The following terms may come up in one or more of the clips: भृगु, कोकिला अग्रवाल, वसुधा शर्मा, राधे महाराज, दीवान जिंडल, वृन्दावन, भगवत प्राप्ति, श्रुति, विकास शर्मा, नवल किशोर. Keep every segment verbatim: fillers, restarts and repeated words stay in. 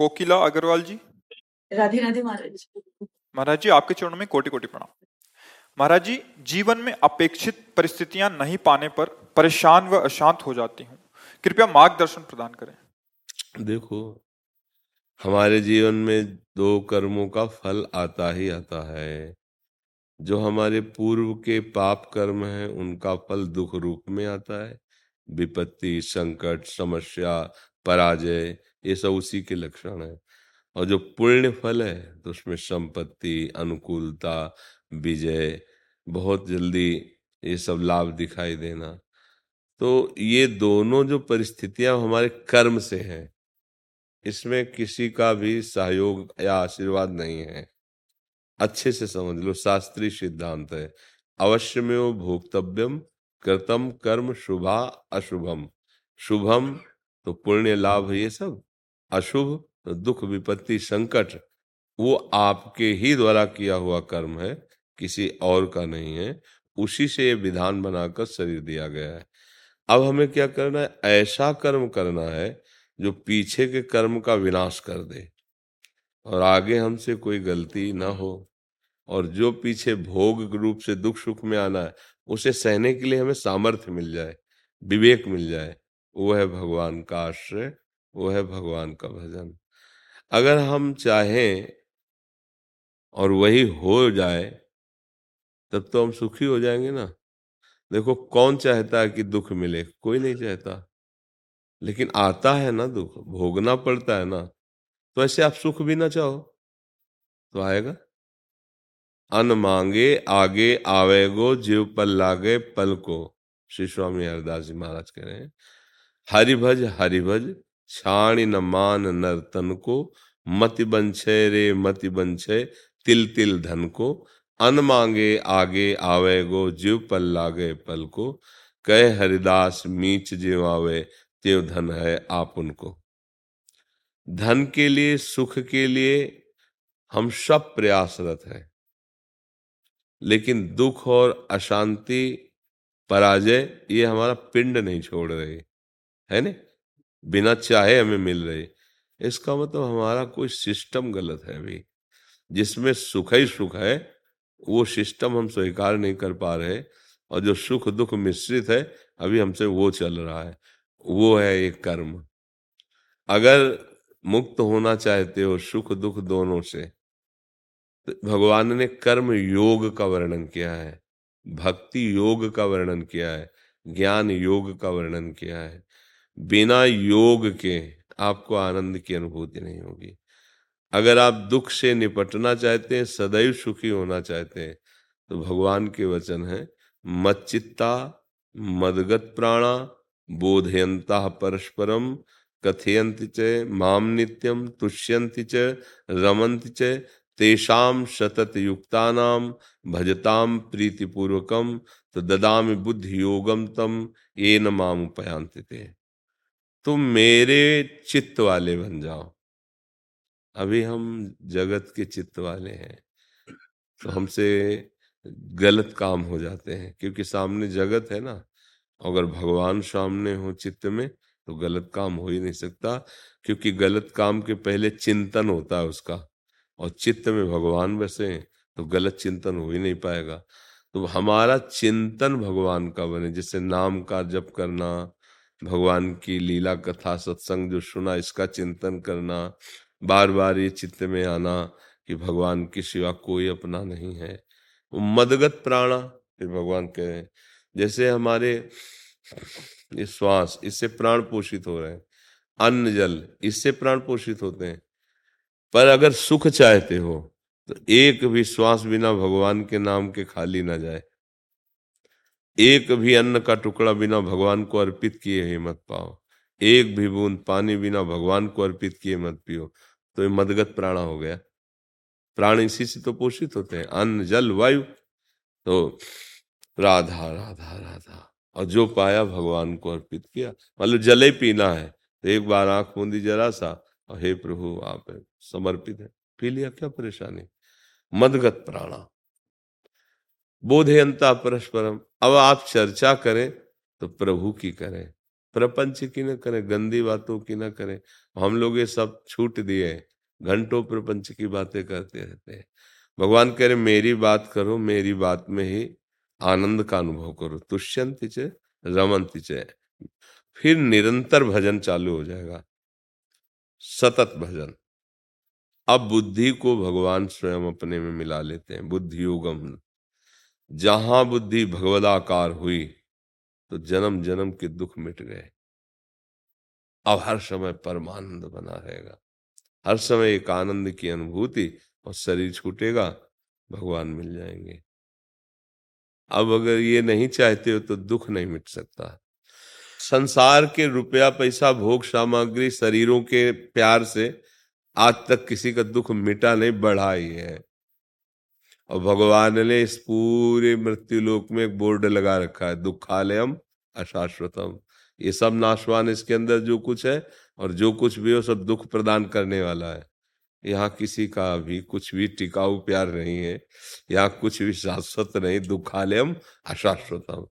कोकिला अग्रवाल जी, राधे राधे महाराज। महाराज जी, आपके चरणों में कोटि कोटि प्रणाम। महाराज जी, जीवन में अपेक्षित परिस्थितियां नहीं पाने पर परेशान व अशांत हो जाती हूं, कृपया मार्गदर्शन प्रदान करें। देखो, हमारे जीवन में दो कर्मों का फल आता ही आता है। जो हमारे पूर्व के पाप कर्म हैं, उनका फल दुख रूप में आता है। विपत्ति, संकट, समस्या, पराजय, ये सब उसी के लक्षण है। और जो पुण्य फल है, तो उसमें संपत्ति, अनुकूलता, विजय, बहुत जल्दी ये सब लाभ दिखाई देना। तो ये दोनों जो परिस्थितियां हमारे कर्म से हैं, इसमें किसी का भी सहयोग या आशीर्वाद नहीं है। अच्छे से समझ लो, शास्त्रीय सिद्धांत है। अवश्यमेव भोक्तव्यम कृतम कर्म शुभा अशुभम। शुभम तो पुण्य लाभ, ये सब, अशुभ तो दुख, विपत्ति, संकट, वो आपके ही द्वारा किया हुआ कर्म है, किसी और का नहीं है। उसी से ये विधान बनाकर शरीर दिया गया है। अब हमें क्या करना है? ऐसा कर्म करना है जो पीछे के कर्म का विनाश कर दे और आगे हमसे कोई गलती ना हो। और जो पीछे भोग रूप से दुख सुख में आना है, उसे सहने के लिए हमें सामर्थ्य मिल जाए, विवेक मिल जाए। वो है भगवान का आश्रय, वो है भगवान का भजन। अगर हम चाहें और वही हो जाए, तब तो हम सुखी हो जाएंगे ना। देखो, कौन चाहता है कि दुख मिले? कोई नहीं चाहता, लेकिन आता है ना, दुख भोगना पड़ता है ना। तो ऐसे आप सुख भी ना चाहो तो आएगा। अन्न मांगे आगे आवेगो, जीव पल लागे पल को। श्री स्वामी हरिदास जी महाराज कह रहे हैं, हरिभज हरिभज छाणी न मान नर्तन को, मति बंछे रे मति बंछे तिल तिल धन को। अन मांगे आगे आवे गो, जीव पल लागे पल को। कहे हरिदास मीच जीव आवे, तेव धन है आप उनको। धन के लिए, सुख के लिए हम सब प्रयासरत हैं, लेकिन दुख और अशांति, पराजय, ये हमारा पिंड नहीं छोड़ रही है ना, बिना चाहे हमें मिल रही। इसका मतलब हमारा कोई सिस्टम गलत है अभी, जिसमें सुख ही सुख है, वो सिस्टम हम स्वीकार नहीं कर पा रहे। और जो सुख दुख मिश्रित है, अभी हमसे वो चल रहा है, वो है एक कर्म। अगर मुक्त होना चाहते हो सुख दुख दोनों से, तो भगवान ने कर्म योग का वर्णन किया है, भक्ति योग का वर्णन किया है, ज्ञान योग का वर्णन किया है। बिना योग के आपको आनंद की अनुभूति नहीं होगी। अगर आप दुख से निपटना चाहते हैं, सदैव सुखी होना चाहते हैं, तो भगवान के वचन है, मच्चित्ता मदगत प्राणा बोधयंता परस्परम, कथयन्ति च माम नित्यम, तुष्यन्ति च रमन्ति च, तेषाम सतत युक्तानाम भजताम प्रीतिपूर्वकम, तो ददामि बुद्धि योगम तम, ये न माम उपयांति। तुम मेरे चित्त वाले बन जाओ, अभी हम जगत के चित्त वाले हैं तो हमसे गलत काम हो जाते हैं, क्योंकि सामने जगत है ना, अगर भगवान सामने हो चित्त में तो गलत काम हो ही नहीं सकता, क्योंकि गलत काम के पहले चिंतन होता है उसका, और चित्त में भगवान बसे तो गलत चिंतन हो ही नहीं पाएगा। तो हमारा चिंतन भगवान का बने, जैसे नाम का जप करना, भगवान की लीला कथा सत्संग जो सुना इसका चिंतन करना, बार बार ये चित्त में आना कि भगवान के सिवा कोई अपना नहीं है, वो मदगत प्राणा। फिर भगवान कह रहे हैं जैसे हमारे ये श्वास, इससे प्राण पोषित हो रहे हैं, अन्न जल इससे प्राण पोषित होते हैं, पर अगर सुख चाहते हो तो एक भी श्वास बिना भगवान के नाम के खाली ना जाए, एक भी अन्न का टुकड़ा बिना भगवान को अर्पित किए ही मत पाओ, एक भी बूंद पानी बिना भगवान को अर्पित किए मत पियो। तो ये मदगत प्राणा हो गया, प्राण इसी से तो पोषित होते हैं, अन्न जल वायु। तो राधा राधा राधा, और जो पाया भगवान को अर्पित किया, मतलब जले पीना है तो एक बार आंख मूंदी जरा सा और हे प्रभु आप समर्पित है, पी लिया, क्या परेशानी। मदगत प्राणा बोधयंता परस्परम। अब आप चर्चा करें तो प्रभु की करें, प्रपंच की न करें, गंदी बातों की न करें। हम लोग ये सब छूट दिए, घंटों प्रपंच की बातें करते रहते हैं। भगवान कह रहे मेरी बात करो, मेरी बात में ही आनंद का अनुभव करो, तुष्यंति च रमंति च। फिर निरंतर भजन चालू हो जाएगा, सतत भजन। अब बुद्धि को भगवान स्वयं अपने में मिला लेते हैं, बुद्धि योगम। जहां बुद्धि भगवदाकार हुई तो जन्म जन्म के दुख मिट गए। अब हर समय परमानंद बना रहेगा, हर समय एक आनंद की अनुभूति, और शरीर छूटेगा भगवान मिल जाएंगे। अब अगर ये नहीं चाहते हो तो दुख नहीं मिट सकता। संसार के रुपया पैसा भोग सामग्री शरीरों के प्यार से आज तक किसी का दुख मिटा नहीं, बढ़ा ही है। और भगवान ने इस पूरे मृत्यु लोक में एक बोर्ड लगा रखा है, दुखालयम अशाश्वतम। ये सब नाशवान, इसके अंदर जो कुछ है और जो कुछ भी हो सब दुख प्रदान करने वाला है। यहाँ किसी का भी कुछ भी टिकाऊ प्यार नहीं है, यहाँ कुछ भी शाश्वत नहीं, दुखालयम अशाश्वतम।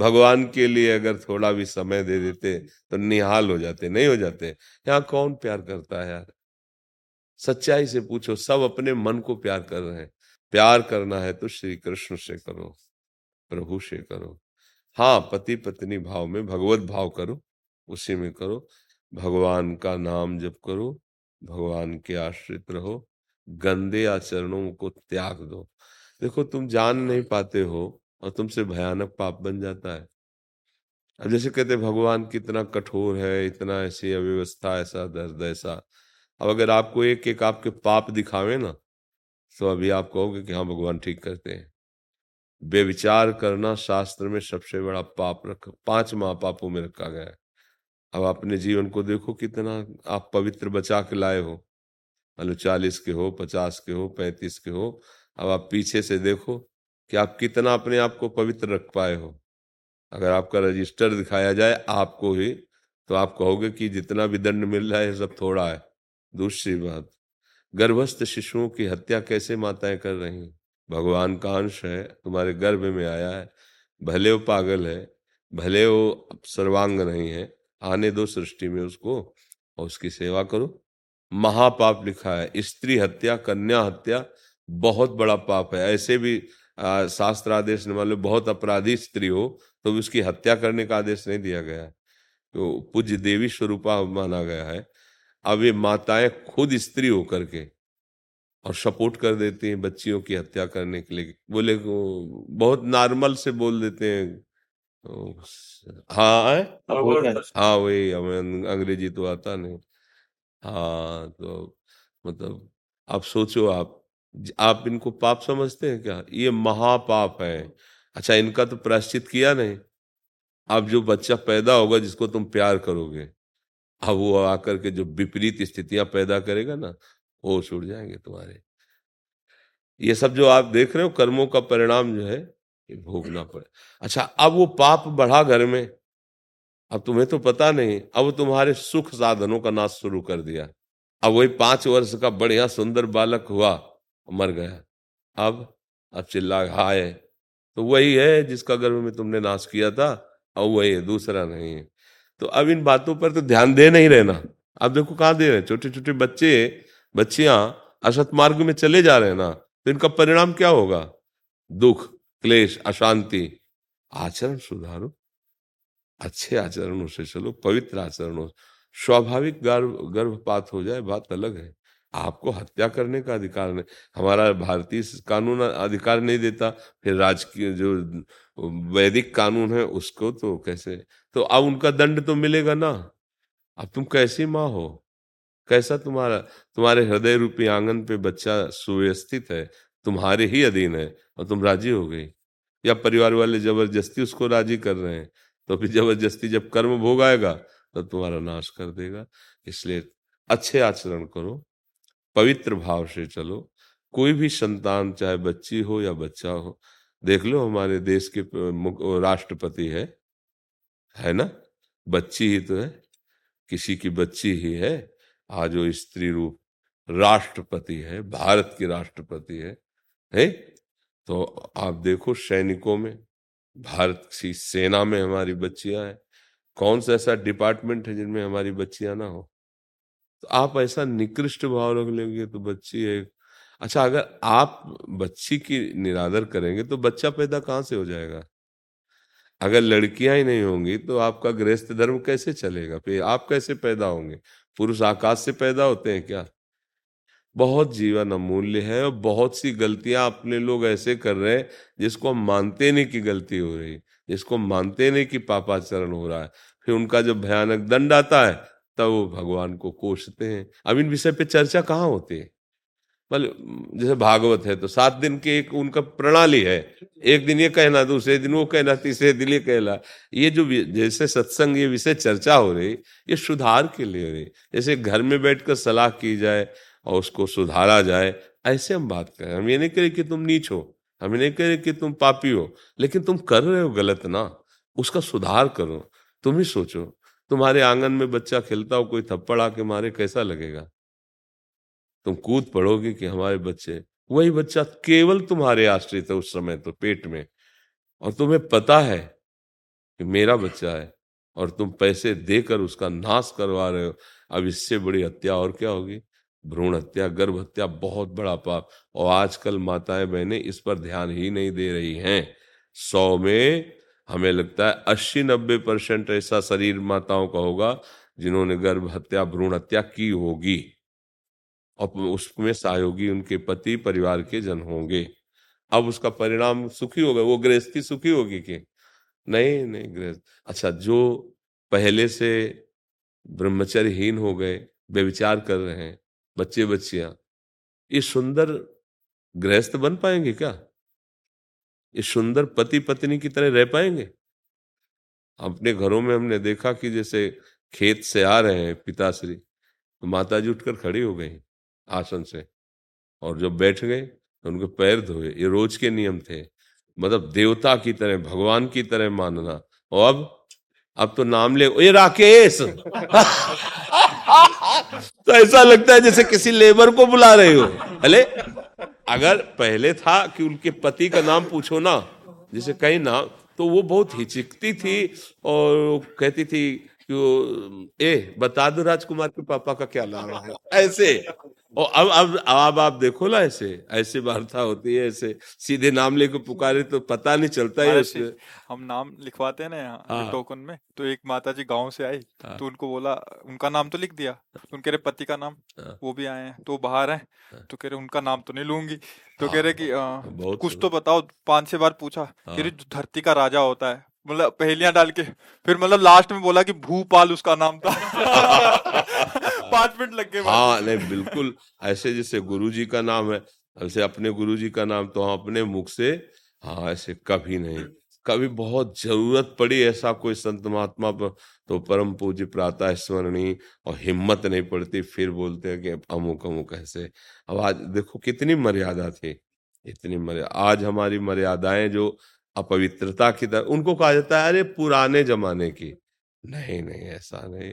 भगवान के लिए अगर थोड़ा भी समय दे देते तो निहाल हो जाते, नहीं हो जाते। यहाँ कौन प्यार करता है यार, सच्चाई से पूछो। सब अपने मन को प्यार कर रहे हैं। प्यार करना है तो श्री कृष्ण से करो, प्रभु से करो। हाँ, पति पत्नी भाव में भगवत भाव करो, उसी में करो। भगवान का नाम जप करो, भगवान के आश्रित रहो, गंदे आचरणों को त्याग दो। देखो तुम जान नहीं पाते हो और तुमसे भयानक पाप बन जाता है। अब जैसे कहते भगवान कितना कठोर है, इतना ऐसी अव्यवस्था, ऐसा दर्द, ऐसा। अब अगर आपको एक एक आपके पाप दिखावे ना तो अभी आप कहोगे कि हाँ भगवान ठीक करते हैं। बेविचार करना शास्त्र में सबसे बड़ा पाप रखा, पांच महापापों में रखा गया है। अब अपने जीवन को देखो कितना आप पवित्र बचा के लाए हो, मतलब चालीस के हो, पचास के हो, पैंतीस के हो। अब आप पीछे से देखो कि आप कितना अपने आप को पवित्र रख पाए हो। अगर आपका रजिस्टर दिखाया जाए आपको ही तो आप कहोगे कि जितना भी दंड मिल रहा है सब थोड़ा है। दूसरी बात, गर्भस्थ शिशुओं की हत्या कैसे माताएं कर रही हैं। भगवान का अंश है, तुम्हारे गर्भ में आया है, भले वो पागल है, भले वो सर्वांग नहीं है, आने दो सृष्टि में उसको और उसकी सेवा करो। महापाप लिखा है, स्त्री हत्या, कन्या हत्या बहुत बड़ा पाप है। ऐसे भी शास्त्र आदेश न मानो, बहुत अपराधी स्त्री हो तो भी उसकी हत्या करने का आदेश नहीं दिया गया है, तो पूज्य देवी स्वरूपा माना गया है। अब ये माताएं खुद स्त्री होकर के और सपोर्ट कर देती हैं बच्चियों की हत्या करने के लिए। बोले बहुत नॉर्मल से बोल देते हैं, हाँ है? हाँ वही, हमें अंग्रेजी तो आता नहीं। हाँ तो मतलब आप सोचो, आप आप इनको पाप समझते हैं क्या? ये महापाप है। अच्छा, इनका तो प्रायश्चित किया नहीं। अब जो बच्चा पैदा होगा जिसको तुम प्यार करोगे, अब वो आकर के जो विपरीत स्थितियां पैदा करेगा ना, वो छूट जाएंगे तुम्हारे। ये सब जो आप देख रहे हो कर्मों का परिणाम जो है ये भोगना पड़े। अच्छा, अब वो पाप बढ़ा घर में, अब तुम्हें तो पता नहीं, अब तुम्हारे सुख साधनों का नाश शुरू कर दिया। अब वही पांच वर्ष का बढ़िया सुंदर बालक हुआ, मर गया। अब अब चिल्ला हाय, तो वही है जिसका गर्भ में तुमने नाश किया था, और वही है, दूसरा नहीं है। तो अब इन बातों पर तो ध्यान दे नहीं रहना। अब देखो कहाँ दे रहे, छोटे छोटे बच्चे बच्चियां असत मार्ग में चले जा रहे हैं ना, तो इनका परिणाम क्या होगा? दुख, क्लेश, अशांति। आचरण सुधारो, अच्छे आचरणों से चलो, पवित्र आचरणों। स्वाभाविक गर्भ गर्भपात हो जाए बात अलग है, आपको हत्या करने का अधिकार नहीं, हमारा भारतीय कानून अधिकार नहीं देता, फिर राजकीय जो वैदिक कानून है उसको तो कैसे। तो अब उनका दंड तो मिलेगा ना। अब तुम कैसी माँ हो, कैसा तुम्हारा तुम्हारे हृदय रूपी आंगन पे बच्चा सुव्यवस्थित है, तुम्हारे ही अधीन है, और तुम राजी हो गई, या परिवार वाले जबरदस्ती उसको राजी कर रहे हैं, तो फिर जबरदस्ती जब कर्म भोग आएगा तो तुम्हारा नाश कर देगा। इसलिए अच्छे आचरण करो, पवित्र भाव से चलो। कोई भी संतान, चाहे बच्ची हो या बच्चा हो, देख लो हमारे देश के राष्ट्रपति है है ना, बच्ची ही तो है, किसी की बच्ची ही है। आज वो स्त्री रूप राष्ट्रपति है, भारत की राष्ट्रपति है, है? तो आप देखो सैनिकों में, भारत की सेना में हमारी बच्चियां हैं। कौन सा ऐसा डिपार्टमेंट है जिनमें हमारी बच्चियां ना हो? तो आप ऐसा निकृष्ट भाव रख लेंगे तो बच्ची है। अच्छा, अगर आप बच्ची की निरादर करेंगे तो बच्चा पैदा कहाँ से हो जाएगा? अगर लड़कियां ही नहीं होंगी तो आपका गृहस्थ धर्म कैसे चलेगा? फिर आप कैसे पैदा होंगे? पुरुष आकाश से पैदा होते हैं क्या? बहुत जीवन अमूल्य है, और बहुत सी गलतियां अपने लोग ऐसे कर रहे हैं जिसको मानते नहीं कि गलती हो रही, जिसको मानते नहीं कि पापाचरण हो रहा है। फिर उनका जब भयानक दंड आता है तब वो भगवान को कोसते हैं। अब इन विषय पे चर्चा कहाँ होती है? मतलब जैसे भागवत है तो सात दिन के एक उनका प्रणाली है, एक दिन ये कहना, दूसरे दिन वो कहना, तीसरे दिन ये कहना। ये जो जैसे सत्संग ये विषय चर्चा हो रही, ये सुधार के लिए हो रही। जैसे घर में बैठकर सलाह की जाए और उसको सुधारा जाए, ऐसे हम बात करें। हम ये नहीं करें कि तुम नीच हो, हम ये नहीं करें कि तुम पापी हो, लेकिन तुम कर रहे हो गलत ना, उसका सुधार करो। तुम ही सोचो, तुम्हारे आंगन में बच्चा खेलता हो, कोई थप्पड़ आके मारे, कैसा लगेगा? तुम कूद पड़ोगे कि हमारे बच्चे। वही बच्चा केवल तुम्हारे आश्रित है उस समय तो, पेट में, और तुम्हें पता है कि मेरा बच्चा है, और तुम पैसे देकर उसका नाश करवा रहे हो। अब इससे बड़ी हत्या और क्या होगी? भ्रूण हत्या, गर्भ हत्या बहुत बड़ा पाप। और आजकल माताएं बहनें इस पर ध्यान ही नहीं दे रही हैं। सौ में हमें लगता है अस्सी नब्बे परसेंट ऐसा शरीर माताओं का होगा जिन्होंने गर्भ हत्या, भ्रूण हत्या की होगी, और उसमें सहयोगी उनके पति परिवार के जन होंगे। अब उसका परिणाम सुखी होगा वो गृहस्थी सुखी होगी कि नहीं? नहीं गृहस्थ। अच्छा, जो पहले से ब्रह्मचर्यहीन हो गए, बेविचार कर रहे हैं बच्चे बच्चियां, ये सुंदर गृहस्थ बन पाएंगे क्या? ये सुंदर पति पत्नी की तरह रह पाएंगे? अपने घरों में हमने देखा कि जैसे खेत से आ रहे हैं पिताश्री, तो माता जी उठकर खड़ी हो गई आसन से, और जब बैठ गए तो उनके पैर धोए। ये रोज के नियम थे, मतलब देवता की तरह, भगवान की तरह मानना। और अब अब तो नाम ले ये राकेश तो ऐसा लगता है जैसे किसी लेबर को बुला रहे हो। अरे अगर पहले था कि उनके पति का नाम पूछो ना, जैसे कहीं ना, तो वो बहुत हिचकती थी और कहती थी कि वो ए बता दो राजकुमार के पापा का क्या नाम है, ऐसे। और अब अब अब आप देखो ना, ऐसे ऐसे वार्ता होती है, ऐसे सीधे नाम लेके पुकारे तो पता नहीं चलता है। हम नाम लिखवाते हैं ना टोकन में, तो एक माता जी गाँव से आई, तो उनको बोला उनका नाम तो लिख दिया, तो उनके पति का नाम, वो भी आए हैं तो बाहर हैं, तो कह रहे उनका नाम तो नहीं लूंगी, तो कह रहे कि आ, कुछ तो बताओ। पांच छह बार पूछा, कह रहे धरती का राजा होता है, मतलब पहेलियां डाल के। फिर मतलब लास्ट में बोला कि भूपाल उसका नाम था पांच मिनट लग गए। हाँ नहीं बिल्कुल, ऐसे जैसे गुरुजी का नाम है, ऐसे अपने गुरुजी का नाम तो हम अपने मुख से, हाँ ऐसे कभी नहीं। कभी बहुत जरूरत पड़ी ऐसा कोई संत महात्मा पर, तो परम पूज्य प्रातः स्मरणीय, और हिम्मत नहीं पड़ती फिर बोलते हैं कि अमुक अमुक ऐसे। अब आज देखो कितनी मर्यादा थी, इतनी मर्यादा। आज हमारी मर्यादाएं जो अपवित्रता की तरह उनको कहा जाता है, अरे पुराने जमाने की। नहीं नहीं ऐसा नहीं।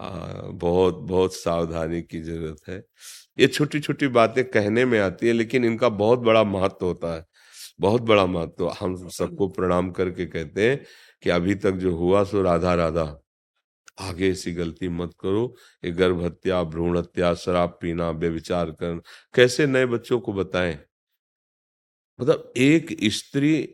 बहुत बहुत सावधानी की जरूरत है। ये छोटी छोटी बातें कहने में आती है लेकिन इनका बहुत बड़ा महत्व होता है, बहुत बड़ा महत्व। हम सबको प्रणाम करके कहते हैं कि अभी तक जो हुआ सो राधा राधा, आगे ऐसी गलती मत करो। ये गर्भ हत्या, भ्रूण हत्या, शराब पीना, बेविचार करना कैसे नए बच्चों को बताएं। मतलब एक स्त्री,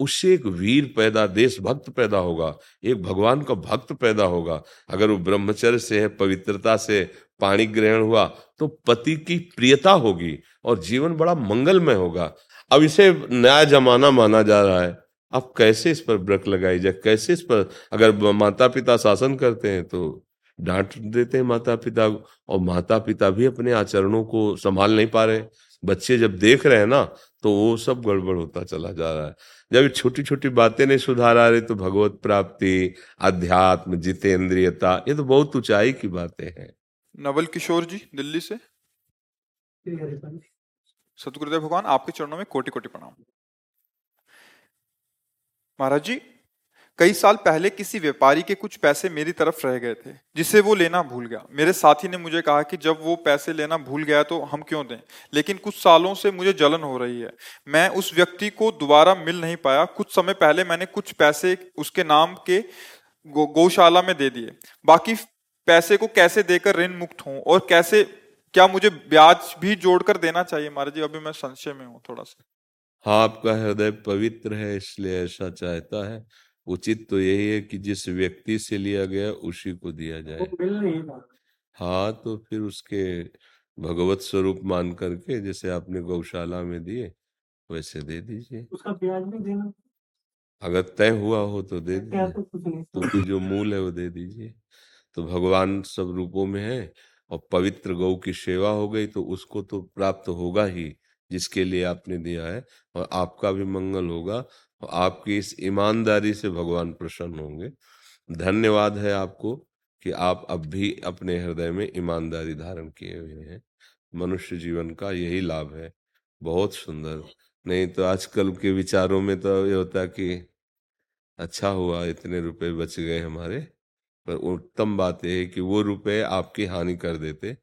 उससे एक वीर पैदा, देशभक्त पैदा होगा, एक भगवान का भक्त पैदा होगा। अगर वो ब्रह्मचर्य से है, पवित्रता से पाणी ग्रहण हुआ तो पति की प्रियता होगी और जीवन बड़ा मंगलमय होगा। अब इसे नया जमाना माना जा रहा है, अब कैसे इस पर ब्रेक लगाई जाए, कैसे इस पर। अगर माता पिता शासन करते हैं तो डांट देते हैं माता पिता को, और माता पिता भी अपने आचरणों को संभाल नहीं पा रहे। बच्चे जब देख रहे हैं ना तो वो सब गड़बड़ होता चला जा रहा है। जब छोटी छोटी बातें नहीं सुधार आ रही तो भगवत प्राप्ति, अध्यात्म, जितेंद्रियता, ये तो बहुत ऊंचाई की बातें हैं। नवल किशोर जी दिल्ली से, सतगुरुदेव भगवान आपके चरणों में कोटि कोटि प्रणाम। महाराज जी, कई साल पहले किसी व्यापारी के कुछ पैसे मेरी तरफ रह गए थे जिसे वो लेना भूल गया। मेरे साथी ने मुझे कहा कि जब वो पैसे लेना भूल गया तो हम क्यों दें, लेकिन कुछ सालों से मुझे जलन हो रही है। मैं उस व्यक्ति को दोबारा मिल नहीं पाया। कुछ समय पहले मैंने कुछ पैसे उसके नाम के गौ, गौशाला में दे दिए। बाकी पैसे को कैसे देकर ऋण मुक्त हूं और कैसे, क्या मुझे ब्याज भी जोड़कर देना चाहिए? महाराज जी अभी मैं संशय में हूँ थोड़ा सा। हाँ, आपका हृदय पवित्र है इसलिए ऐसा चाहता है। उचित तो यही है कि जिस व्यक्ति से लिया गया उसी को दिया जाए। हाँ, तो फिर उसके भगवत स्वरूप मान करके जैसे आपने गौशाला में दिए वैसे दे दीजिए। उसका ब्याज नहीं देना, अगर तय हुआ हो तो दे दीजिए, तो जो मूल है वो दे दीजिए। तो भगवान सब रूपों में है और पवित्र गौ की सेवा हो गई तो उसको तो प्राप्त होगा ही जिसके लिए आपने दिया है, और आपका भी मंगल होगा और आपकी इस ईमानदारी से भगवान प्रसन्न होंगे। धन्यवाद है आपको कि आप अब भी अपने हृदय में ईमानदारी धारण किए हुए हैं। मनुष्य जीवन का यही लाभ है। बहुत सुंदर। नहीं तो आजकल के विचारों में तो ये होता कि अच्छा हुआ इतने रुपए बच गए हमारे, पर उत्तम बात यह है कि वो रुपए आपकी हानि कर देते,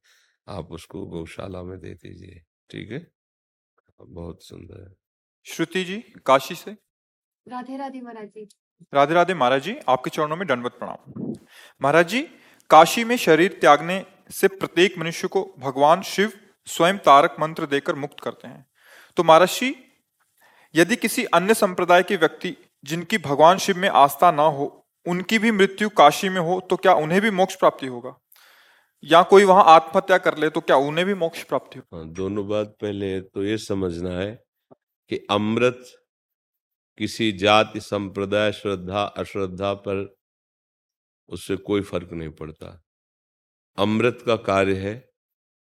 आप उसको गौशाला में दे दीजिए। ठीक है, बहुत सुंदर। श्रुति जी काशी से, राधे राधे महाराज जी। राधे राधे महाराज जी, आपके चरणों में दंडवत प्रणाम। महाराज जी, काशी में शरीर त्यागने से प्रत्येक मनुष्य को भगवान शिव स्वयं तारक मंत्र देकर मुक्त करते हैं। तो महाराज जी, यदि किसी अन्य संप्रदाय के व्यक्ति जिनकी भगवान शिव में आस्था ना हो उनकी भी मृत्यु काशी में हो तो क्या उन्हें भी मोक्ष प्राप्ति होगा, या कोई वहां आत्महत्या कर ले तो क्या उन्हें भी मोक्ष प्राप्ति होगा? दोनों बात। पहले तो ये समझना है कि अमृत किसी जाति, संप्रदाय, श्रद्धा अश्रद्धा पर उससे कोई फर्क नहीं पड़ता। अमृत का कार्य है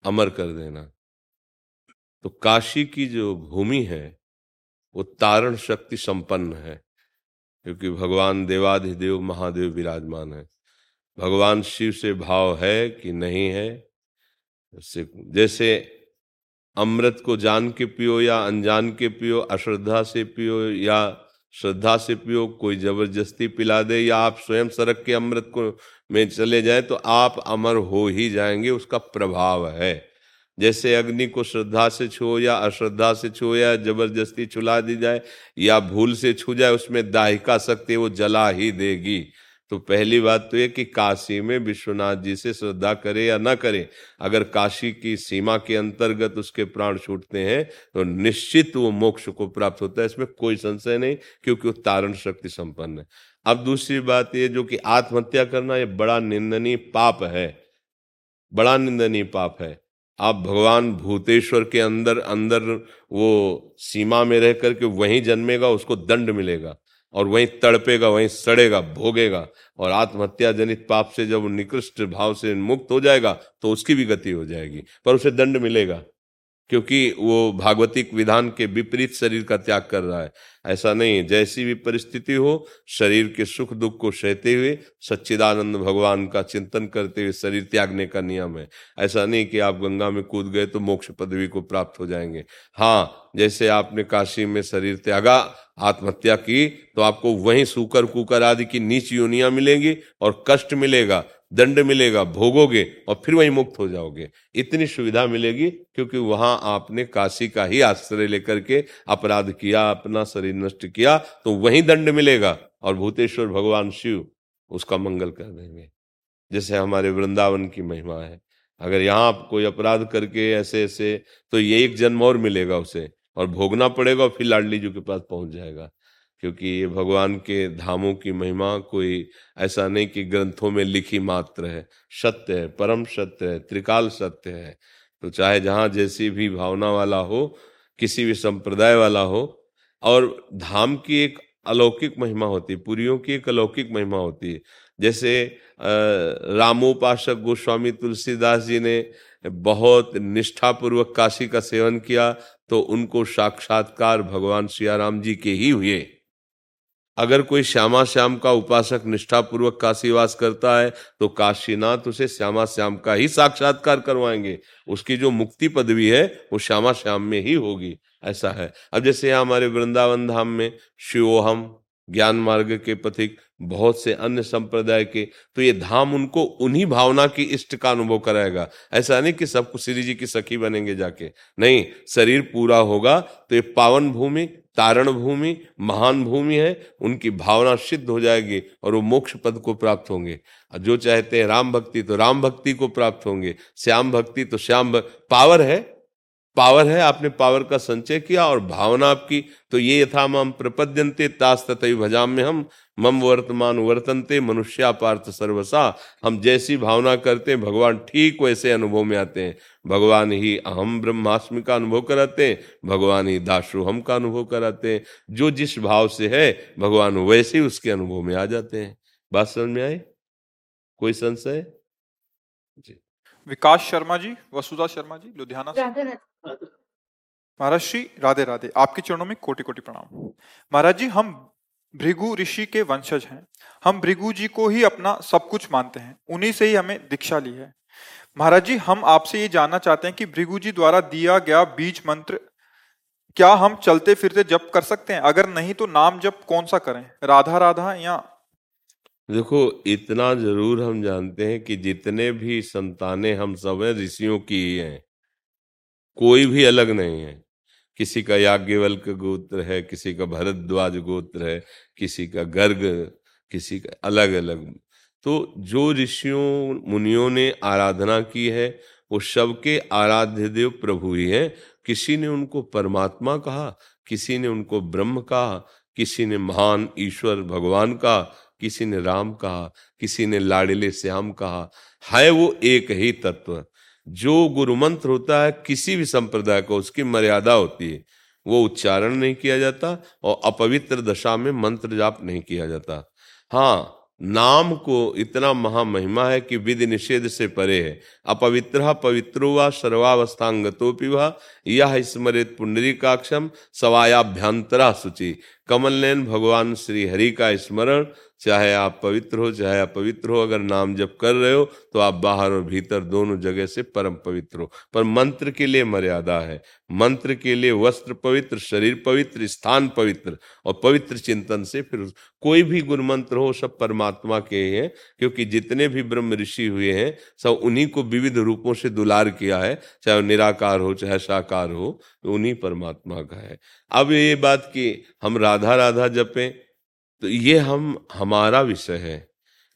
अमर कर देना। तो काशी की जो भूमि है वो तारण शक्ति संपन्न है, क्योंकि भगवान देवाधिदेव महादेव विराजमान है। भगवान शिव से भाव है कि नहीं है, जैसे अमृत को जान के पियो या अनजान के पियो, अश्रद्धा से पियो या श्रद्धा से पियो, कोई जबरदस्ती पिला दे या आप स्वयं सरक के अमृत को में चले जाएं तो आप अमर हो ही जाएंगे, उसका प्रभाव है। जैसे अग्नि को श्रद्धा से छुओ या अश्रद्धा से छुओ या जबरदस्ती छुला दी जाए या भूल से छू जाए, उसमें दाहिका शक्ति वो जला ही देगी। तो पहली बात तो ये कि काशी में विश्वनाथ जी से श्रद्धा करे या ना करे, अगर काशी की सीमा के अंतर्गत उसके प्राण छूटते हैं तो निश्चित वो मोक्ष को प्राप्त होता है, इसमें कोई संशय नहीं, क्योंकि वो तारण शक्ति संपन्न है। अब दूसरी बात ये जो कि आत्महत्या करना, ये बड़ा निंदनीय पाप है, बड़ा निंदनीय पाप है। आप भगवान भूतेश्वर के अंदर अंदर वो सीमा में रह करके वहीं जन्मेगा, उसको दंड मिलेगा और वहीं तड़पेगा, वहीं सड़ेगा, भोगेगा। और आत्महत्या जनित पाप से जब निकृष्ट भाव से मुक्त हो जाएगा तो उसकी भी गति हो जाएगी, पर उसे दंड मिलेगा क्योंकि वो भागवतिक विधान के विपरीत शरीर का त्याग कर रहा है। ऐसा नहीं है, जैसी भी परिस्थिति हो शरीर के सुख दुख को सहते हुए सच्चिदानंद भगवान का चिंतन करते हुए शरीर त्यागने का नियम है। ऐसा नहीं कि आप गंगा में कूद गए तो मोक्ष पदवी को प्राप्त हो जाएंगे। हाँ, जैसे आपने काशी में शरीर त्यागा, आत्महत्या की, तो आपको वहीं सूकर कुकर आदि की नीच योनियां मिलेंगी और कष्ट मिलेगा, दंड मिलेगा, भोगोगे और फिर वहीं मुक्त हो जाओगे। इतनी सुविधा मिलेगी क्योंकि वहां आपने काशी का ही आश्रय लेकर के अपराध किया, अपना शरीर नष्ट किया, तो वहीं दंड मिलेगा और भूतेश्वर भगवान शिव उसका मंगल कर देंगे। जैसे हमारे वृंदावन की महिमा है, अगर यहाँ आप कोई अपराध करके ऐसे ऐसे तो ये एक जन्म और मिलेगा उसे और भोगना पड़ेगा और फिर लाडली जी के पास पहुंच जाएगा। क्योंकि ये भगवान के धामों की महिमा कोई ऐसा नहीं कि ग्रंथों में लिखी मात्र है, सत्य है, परम सत्य है, त्रिकाल सत्य है। तो चाहे जहाँ जैसी भी भावना वाला हो, किसी भी संप्रदाय वाला हो, और धाम की एक अलौकिक महिमा होती है, पुरियों की एक अलौकिक महिमा होती है। जैसे रामोपासक गोस्वामी तुलसीदास जी ने बहुत निष्ठापूर्वक काशी का सेवन किया तो उनको साक्षात्कार भगवान सियाराम जी के ही हुए। अगर कोई श्यामा श्याम का उपासक निष्ठापूर्वक काशीवास करता है तो काशीनाथ उसे श्यामा श्याम का ही साक्षात्कार करवाएंगे। उसकी जो मुक्ति पदवी है वो श्यामा श्याम में ही होगी, ऐसा है। अब जैसे हमारे वृंदावन धाम में शिवोहम ज्ञान मार्ग के पथिक, बहुत से अन्य संप्रदाय के, तो ये धाम उनको उन्हीं भावना की इष्ट का अनुभव कराएगा। ऐसा नहीं कि सब श्री जी की सखी बनेंगे जाके, नहीं, शरीर पूरा होगा तो ये पावन भूमि, तारण भूमि, महान भूमि है, उनकी भावना सिद्ध हो जाएगी और वो मोक्ष पद को प्राप्त होंगे। जो चाहते हैं राम भक्ति तो राम भक्ति को प्राप्त होंगे, श्याम भक्ति तो श्याम भक्ति। पावर है, पावर है, आपने पावर का संचय किया और भावना आपकी, तो ये यथा माम प्रपद्यन्ते तास्ततैव भजाम्य हम मम वर्तमान वर्तन्ते मनुष्या पार्थ सर्वसा। हम जैसी भावना करते हैं भगवान ठीक वैसे अनुभव में आते हैं। भगवान ही अहम ब्रह्मास्मि का अनुभव कराते हैं, भगवान ही दाशुहम का अनुभव कराते हैं। जो जिस भाव से है भगवान वैसे उसके अनुभव में आ जाते हैं। बात समझ में आई? कोई संशय? जी, विकास शर्मा जी, वसुधा शर्मा जी, लुधियाना से। महाराज श्री राधे राधे, आपके चरणों में कोटि कोटि प्रणाम। महाराज जी, हम भृगु ऋषि के वंशज हैं, हम भृगु जी को ही अपना सब कुछ मानते हैं, उन्हीं से ही हमें दीक्षा ली है। महाराज जी, हम आपसे ये जानना चाहते हैं कि भृगु जी द्वारा दिया गया बीज मंत्र क्या हम चलते फिरते जप कर सकते हैं? अगर नहीं तो नाम जप कौन सा करें, राधा राधा या? देखो, इतना जरूर हम जानते हैं कि जितने भी संतानें हम सब हैं ऋषियों की ही हैं, कोई भी अलग नहीं है। किसी का याज्ञवल्क्य गोत्र है, किसी का भरद्वाज गोत्र है, किसी का गर्ग, किसी का अलग अलग। तो जो ऋषियों मुनियों ने आराधना की है वो सबके आराध्य देव प्रभु ही है। किसी ने उनको परमात्मा कहा, किसी ने उनको ब्रह्म कहा, किसी ने महान ईश्वर भगवान कहा, किसी ने राम कहा, किसी ने लाडिले श्याम कहा, है वो एक ही तत्व। जो गुरु मंत्र होता है किसी भी संप्रदाय का, उसकी मर्यादा होती है, वो उच्चारण नहीं किया जाता और अपवित्र दशा में मंत्र जाप नहीं किया जाता। हाँ, नाम को इतना महा महिमा है कि विधि निषेध से परे है। अपवित्रः पवित्रो वा सर्वावस्थांगतोपि वा यः स्मरेत पुंडरीकाक्षम सवायाभ्यंतरा शुचि। कमलनयन भगवान श्री हरि का स्मरण, चाहे आप पवित्र हो चाहे अपवित्र हो, अगर नाम जप कर रहे हो तो आप बाहर और भीतर दोनों जगह से परम पवित्र हो। पर मंत्र के लिए मर्यादा है। मंत्र के लिए वस्त्र पवित्र, शरीर पवित्र, स्थान पवित्र, और पवित्र चिंतन से फिर कोई भी गुरु मंत्र हो सब परमात्मा के हैं। क्योंकि जितने भी ब्रह्म ऋषि हुए हैं सब उन्हीं को विविध रूपों से दुलार किया है, चाहे निराकार हो चाहे साकार हो, तो उन्हीं परमात्मा का है। अब ये बात कि हम राधा राधा जपें, तो ये हम हमारा विषय है।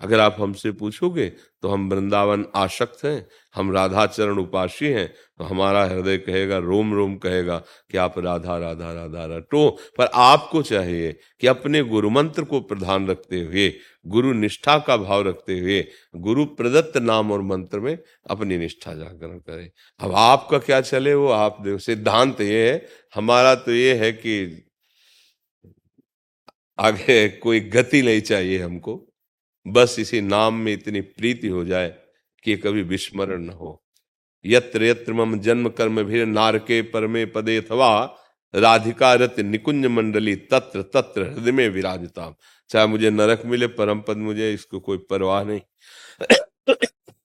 अगर आप हमसे पूछोगे तो हम वृंदावन आशक्त हैं, हम राधा चरण उपासी हैं, तो हमारा हृदय कहेगा, रोम रोम कहेगा कि आप राधा राधा राधा रटो। पर आपको चाहिए कि अपने गुरु मंत्र को प्रधान रखते हुए, गुरु निष्ठा का भाव रखते हुए, गुरु प्रदत्त नाम और मंत्र में अपनी निष्ठा जागरण करें। अब आपका क्या चले वो आप देखो, सिद्धांत ये है। हमारा तो ये है कि आगे कोई गति नहीं चाहिए हमको, बस इसी नाम में इतनी प्रीति हो जाए कि कभी विस्मरण न हो। यत्र यत्र मम जन्म कर्म भीर नारके परमे पदे थवा राधिका रत निकुंज मंडली तत्र तत्र हृदय में विराजताम। चाहे मुझे नरक मिले, परम पद मुझे, इसको कोई परवाह नहीं।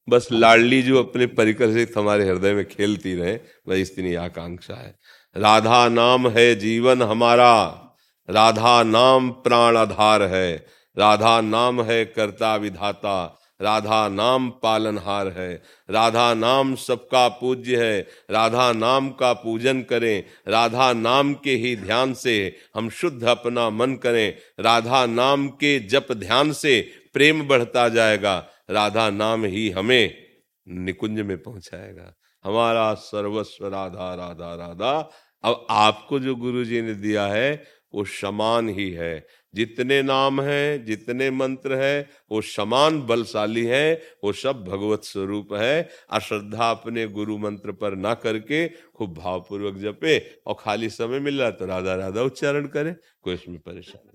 बस लाडली जो अपने परिकर से हमारे हृदय में खेलती रहे, बस इतनी आकांक्षा है। राधा नाम है जीवन हमारा, राधा नाम प्राण आधार है, राधा नाम है कर्ता विधाता, राधा नाम पालनहार है, राधा नाम सबका पूज्य है, राधा नाम का पूजन करें, राधा नाम के ही ध्यान से हम शुद्ध अपना मन करें, राधा नाम के जप ध्यान से प्रेम बढ़ता जाएगा, राधा नाम ही हमें निकुंज में पहुंचाएगा। हमारा सर्वस्व राधा राधा राधा। अब आपको जो गुरुजी ने दिया है वो समान ही है, जितने नाम हैं, जितने मंत्र हैं, वो समान बलशाली हैं, वो सब भगवत स्वरूप है। अश्रद्धा अपने गुरु मंत्र पर ना करके खूब भावपूर्वक जपे और खाली समय मिल रहा तो राधा राधा उच्चारण करे, कोई इसमें परेशानी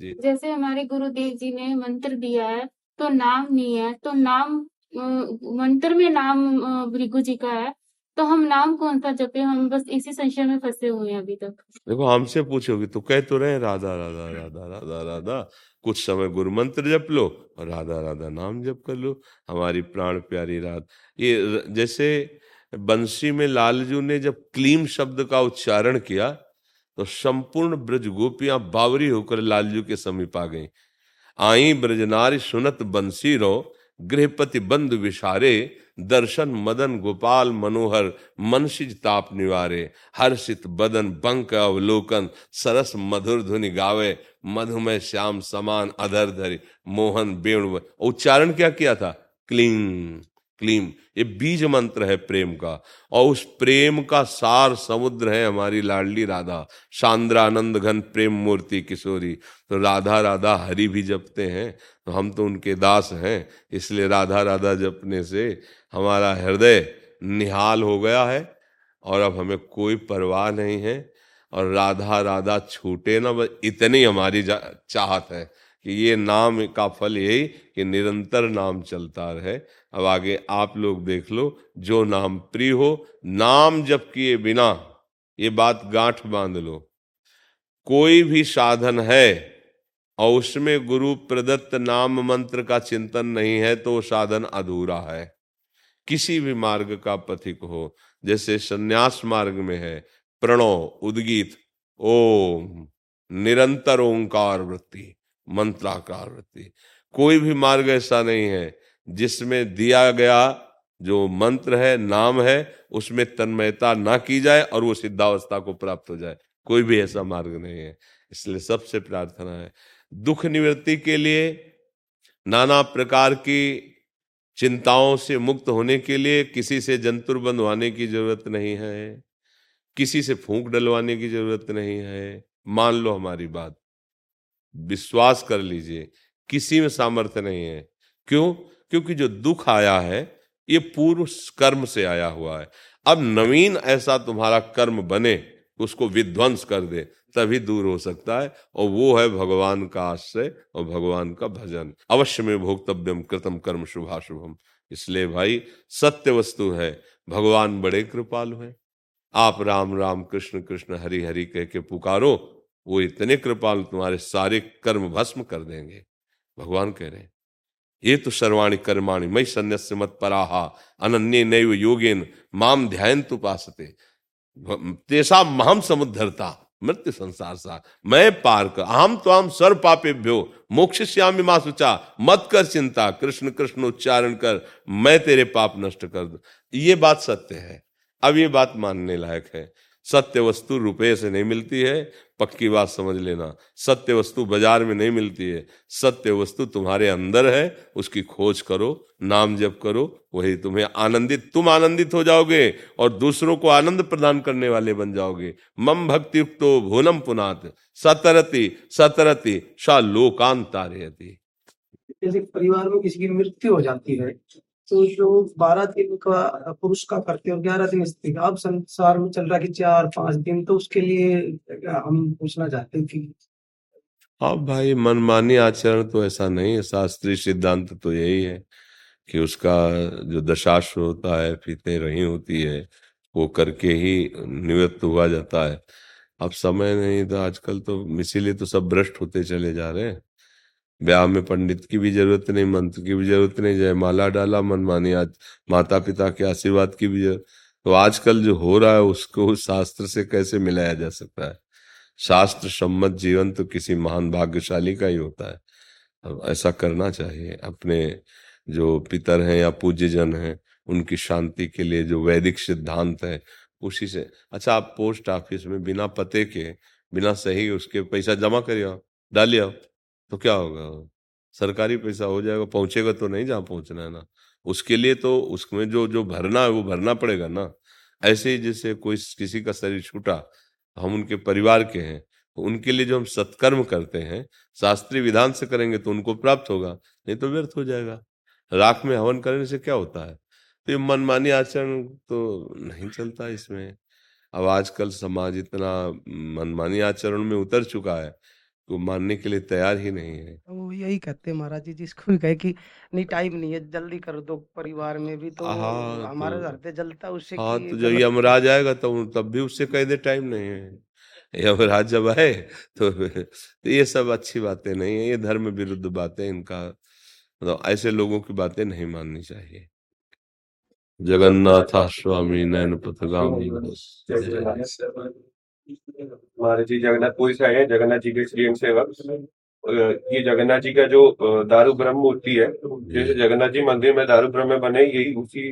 जी। जैसे हमारे गुरुदेव जी ने मंत्र दिया है तो नाम नहीं है, तो नाम मंत्र में नाम भृगु जी का है, तो हम नाम कौन सा जपे? हम बस इसी संशय में फंसे हुए हैं अभी तक। देखो हमसे पूछोगे तो कह तो रहे राधा राधा राधा राधा राधा, कुछ समय गुरु मंत्र जप लो और राधा राधा नाम जप कर लो, हमारी प्राण प्यारी राधा। ये जैसे बंसी में लालजू ने जब क्लीम शब्द का उच्चारण किया तो संपूर्ण ब्रज गोपियां बावरी होकर लालजू के समीप आ गई। आई ब्रजनारी सुनत बंसी रो, गृहपति बंद विशारे, दर्शन मदन गोपाल मनोहर, मनसिज ताप निवारे, हर्षित बदन बंक अवलोकन, सरस मधुर धुनि गावे, मधुमय श्याम समान अधर धरि, मोहन वेणु। उच्चारण क्या किया था? क्लीम क्लीम। ये बीज मंत्र है प्रेम का, और उस प्रेम का सार समुद्र है हमारी लाडली राधा। सांद्रानंद घन प्रेम मूर्ति किशोरी। तो राधा राधा हरि भी जपते हैं, तो हम तो उनके दास हैं, इसलिए राधा राधा जपने से हमारा हृदय निहाल हो गया है और अब हमें कोई परवाह नहीं है। और राधा राधा छूटे ना, बस इतनी हमारी चाहत है कि ये नाम का फल यही कि निरंतर नाम चलता रहे। अब आगे आप लोग देख लो, जो नाम प्रिय हो, नाम जप किए बिना ये बात गांठ बांध लो, कोई भी साधन है और उसमें गुरु प्रदत्त नाम मंत्र का चिंतन नहीं है तो वो साधन अधूरा है। किसी भी मार्ग का पथिक हो, जैसे संन्यास मार्ग में है प्रणव उद्गीत ओम निरंतर ओंकार वृत्ति मंत्राकार वृत्ति। कोई भी मार्ग ऐसा नहीं है जिसमें दिया गया जो मंत्र है नाम है उसमें तन्मयता ना की जाए और वो सिद्धावस्था को प्राप्त हो जाए, कोई भी ऐसा मार्ग नहीं है। इसलिए सबसे प्रार्थना है, दुख निवृत्ति के लिए, नाना प्रकार की चिंताओं से मुक्त होने के लिए किसी से जंतुर बंधवाने की जरूरत नहीं है, किसी से फूंक डलवाने की जरूरत नहीं है। मान लो हमारी बात, विश्वास कर लीजिए, किसी में सामर्थ्य नहीं है। क्यों? क्योंकि जो दुख आया है ये पूर्व कर्म से आया हुआ है। अब नवीन ऐसा तुम्हारा कर्म बने उसको विध्वंस कर दे, तभी दूर हो सकता है, और वो है भगवान का आश्रय और भगवान का भजन। अवश्य में भोक्तव्यम कृतम कर्म शुभाशुभम। इसलिए भाई सत्य वस्तु है, भगवान बड़े कृपालु हैं। आप राम राम कृष्ण कृष्ण हरि हरि कह के पुकारो, वो इतने कृपाल तुम्हारे सारे कर्म भस्म कर देंगे। भगवान कह रहे हैं ये तो सर्वाणि कर्माणि मयि सन्न्यस्य मत पराहा अनन्ये नैव योगेन माम ध्यायन्तु उपासते तेषां महं समुद्धरता मृत्यु संसार सा। मैं पार कर अहम त्वाम सर्व पापेभ्यो मोक्षयिष्यामि मा शुचा। मत कर चिंता, कृष्ण कृष्ण उच्चारण कर, मैं तेरे पाप नष्ट कर दूं। ये बात सत्य है। अब ये बात मानने लायक है, सत्य वस्तु रुपये से नहीं मिलती है, पक्की बात समझ लेना। सत्य वस्तु बाजार में नहीं मिलती है, सत्य वस्तु तुम्हारे अंदर है, उसकी खोज करो, नाम जप करो, वही तुम्हें आनंदित, तुम आनंदित हो जाओगे और दूसरों को आनंद प्रदान करने वाले बन जाओगे। मम भक्ति युक्तो भूनम पुनात सतरति सतरति सा लोकांतारयति। जैसे परिवार में किसी की मृत्यु हो जाती है तो जो बारह दिन का पुरुष का करते और ग्यारह दिन स्त्री का, अब संसार में चल रहा कि चार पांच दिन, तो उसके लिए हम पूछना चाहते हैं कि अब भाई मनमानी आचरण तो ऐसा नहीं है। शास्त्रीय सिद्धांत तो यही है कि उसका जो दशाश्व होता है, फीते रही होती है, वो करके ही निवृत्त हुआ जाता है। अब समय नहीं था आजकल, तो इसीलिए तो सब भ्रष्ट होते चले जा रहे हैं। ब्याह में पंडित की भी जरूरत नहीं, मंत्र की भी जरूरत नहीं, जयमाला डाला, मनमानी आज माता पिता के आशीर्वाद की भी जरूरत। तो आजकल जो हो रहा है उसको शास्त्र से कैसे मिलाया जा सकता है? शास्त्र सम्मत जीवन तो किसी महान भाग्यशाली का ही होता है। अब ऐसा करना चाहिए, अपने जो पितर हैं या पूज्यजन हैं उनकी शांति के लिए जो वैदिक सिद्धांत है उसी से। अच्छा, आप पोस्ट ऑफिस में बिना पते के बिना सही उसके पैसा जमा करिए डालिए तो क्या होगा? सरकारी पैसा हो जाएगा, पहुंचेगा तो नहीं जहाँ पहुंचना है ना। उसके लिए तो उसमें जो जो भरना है वो भरना पड़ेगा ना। ऐसे ही जैसे कोई किसी का शरीर छूटा, हम उनके परिवार के हैं, उनके लिए जो हम सत्कर्म करते हैं शास्त्रीय विधान से करेंगे तो उनको प्राप्त होगा, नहीं तो व्यर्थ हो जाएगा। राख में हवन करने से क्या होता है? तो ये मनमानी आचरण तो नहीं चलता इसमें। अब आजकल समाज इतना मनमानी आचरण में उतर चुका है को मानने के लिए तैयार ही नहीं है। वो यही कहते महाराज जी, जिसको कहे कि नहीं टाइम नहीं है जल्दी कर दो, परिवार में भी तो हमारे घर पे जलता उससे। हाँ, तो जब यमराज आएगा तो तब भी उससे कह दे टाइम नहीं है। यमराज जब आए तो, तो ये सब अच्छी बातें नहीं है, ये धर्म विरुद्ध बातें, इनका मतलब ऐसे लोगों की बातें नहीं माननी चाहिए। जगन्नाथ स्वामी नयन पथगामी महाराज जी, जगन्नाथपुरी से आए हैं, जगन्नाथ जी के श्री अंग सेवक। ये जगन्नाथ जी का जो दारू ब्रह्म मूर्ति है, जैसे जगन्नाथ जी मंदिर में दारू ब्रह्म में बने, यही उसी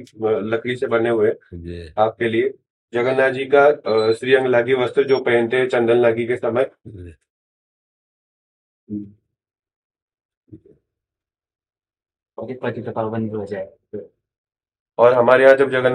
लकड़ी से बने हुए आपके लिए। जगन्नाथ जी का श्री अंग लागी वस्त्र जो पहनते हैं चंदन लागी के समय, पाबंदी हो जाए। और हमारे यहाँ जब जगन्नाथ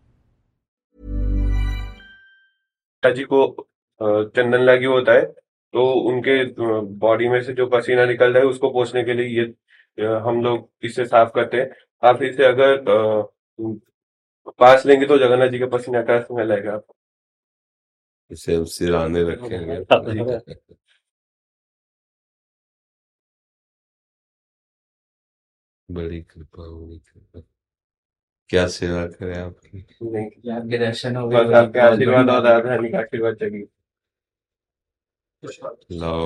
जी को चंदन लागी होता है तो उनके बॉडी में से जो पसीना निकलता है उसको पोंछने के लिए ये हम लोग इससे साफ करते हैं। आप इसे अगर पास लेंगे तो जगन्नाथ जी के पसीना का स्मेल आएगा, आप इसे हम सिराने रखेंगे। बड़ी कृपा होगी, क्या सेवा करें आपकी, आपके दर्शन हो गए, आपके आशीर्वाद और राधारानी का आशीर्वाद चाहिए। लाओ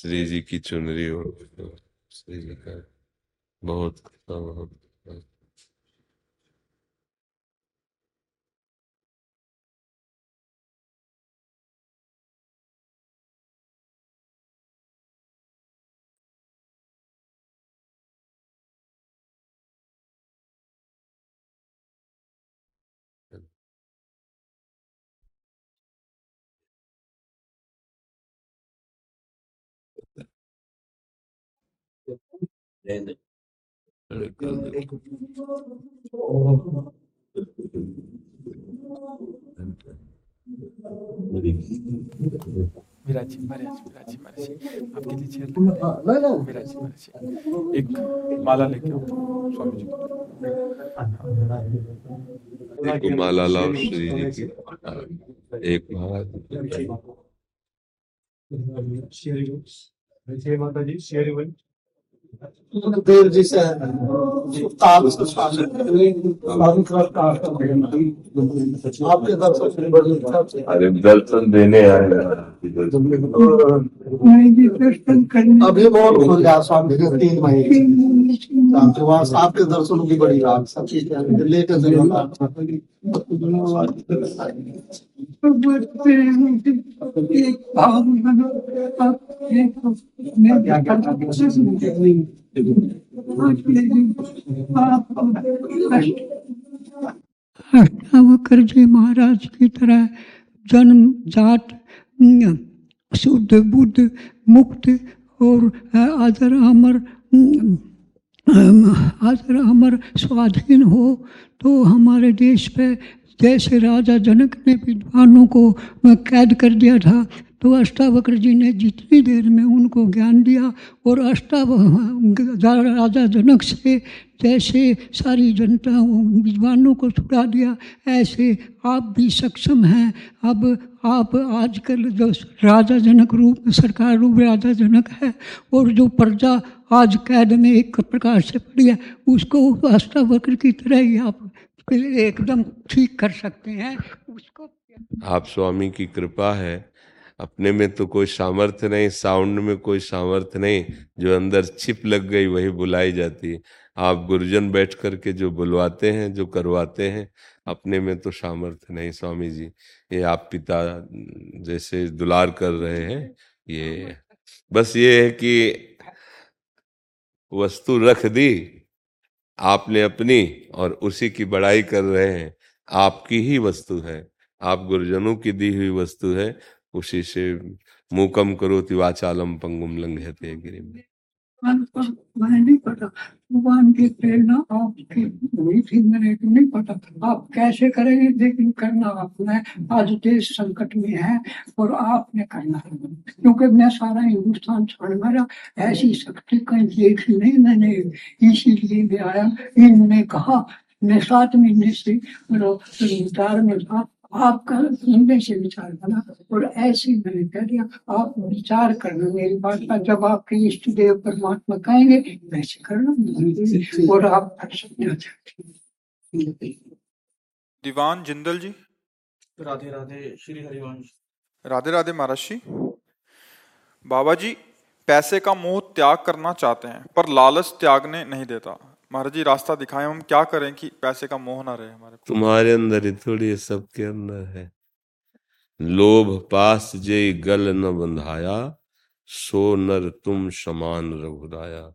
श्री जी की चुनरी हो, श्री जी का बहुत बहुत एक माला लेके स्वामी जी को माला लाओ श्री जी की एक माला जी। देव जी से आपके दर्शन, अरे दर्शन देने आए अभी बहुत खुल गया स्वामी जी, तीन महीने आपके दर्शनों की बड़ी रात सब लेकर मुखर जी महाराज की तरह जन्म जात शुद्ध बुद्ध मुक्त और अजर अमर अगर हमारा स्वाधीन हो तो हमारे देश पे जैसे राजा जनक ने विद्वानों को कैद कर दिया था तो अष्टावक्र जी ने जितनी देर में उनको ज्ञान दिया और अष्टावक्र राजा जनक से जैसे सारी जनता विद्वानों को छुड़ा दिया, ऐसे आप भी सक्षम हैं। अब आप आजकल जो राजा जनक रूप सरकार रूप राजा जनक है और जो प्रजा आज कैद में एक प्रकार से पड़ी है उसको अष्टावक्र की तरह ही आप एकदम ठीक कर सकते हैं उसको। आप स्वामी की कृपा है, अपने में तो कोई सामर्थ्य नहीं, साउंड में कोई सामर्थ्य नहीं, जो अंदर छिप लग गई वही बुलाई जाती है। आप गुरुजन बैठ करके जो बुलवाते हैं जो करवाते हैं, अपने में तो सामर्थ्य नहीं। स्वामी जी ये आप पिता जैसे दुलार कर रहे हैं, ये बस ये है कि वस्तु रख दी आपने अपनी और उसी की बड़ाई कर रहे हैं। आपकी ही वस्तु है, आप गुरुजनों की दी हुई वस्तु है, उसी से मूकम करोति वाचालम पंगुम लंघयते गिरिम। नहीं पता भगवान की प्रेरणा आपकी नहीं थी, मैंने तो नहीं पता आप कैसे करेंगे, लेकिन करना आपने। आज देश संकट में है और आपने करना, क्योंकि मैं सारा हिंदुस्तान छोड़ मेरा ऐसी शक्ति कहीं देखी नहीं मैंने, इसीलिए मैं आया। इनने कहा मैं सात महीने से रोजगार में था, आपका इनमें से विचार करना और ऐसे मैंने कह दिया। आप विचार करना मेरी बात का, जब आपके इष्ट देव परमात्मा कहेंगे वैसे करना और आप कर सकते। दीवान जिंडल जी राधे राधे। श्री हरिवंश राधे राधे। महाराज जी बाबा जी पैसे का मोह त्याग करना चाहते हैं पर लालच त्यागने नहीं देता, महाराज जी रास्ता दिखाएं हम क्या करें कि पैसे का मोह ना रहे हमारे। तुम्हारे अंदर ही थोड़ी है, सबके अंदर है। लोभ पास जेई गल न बंधाया, सो नर तुम समान रघुराया।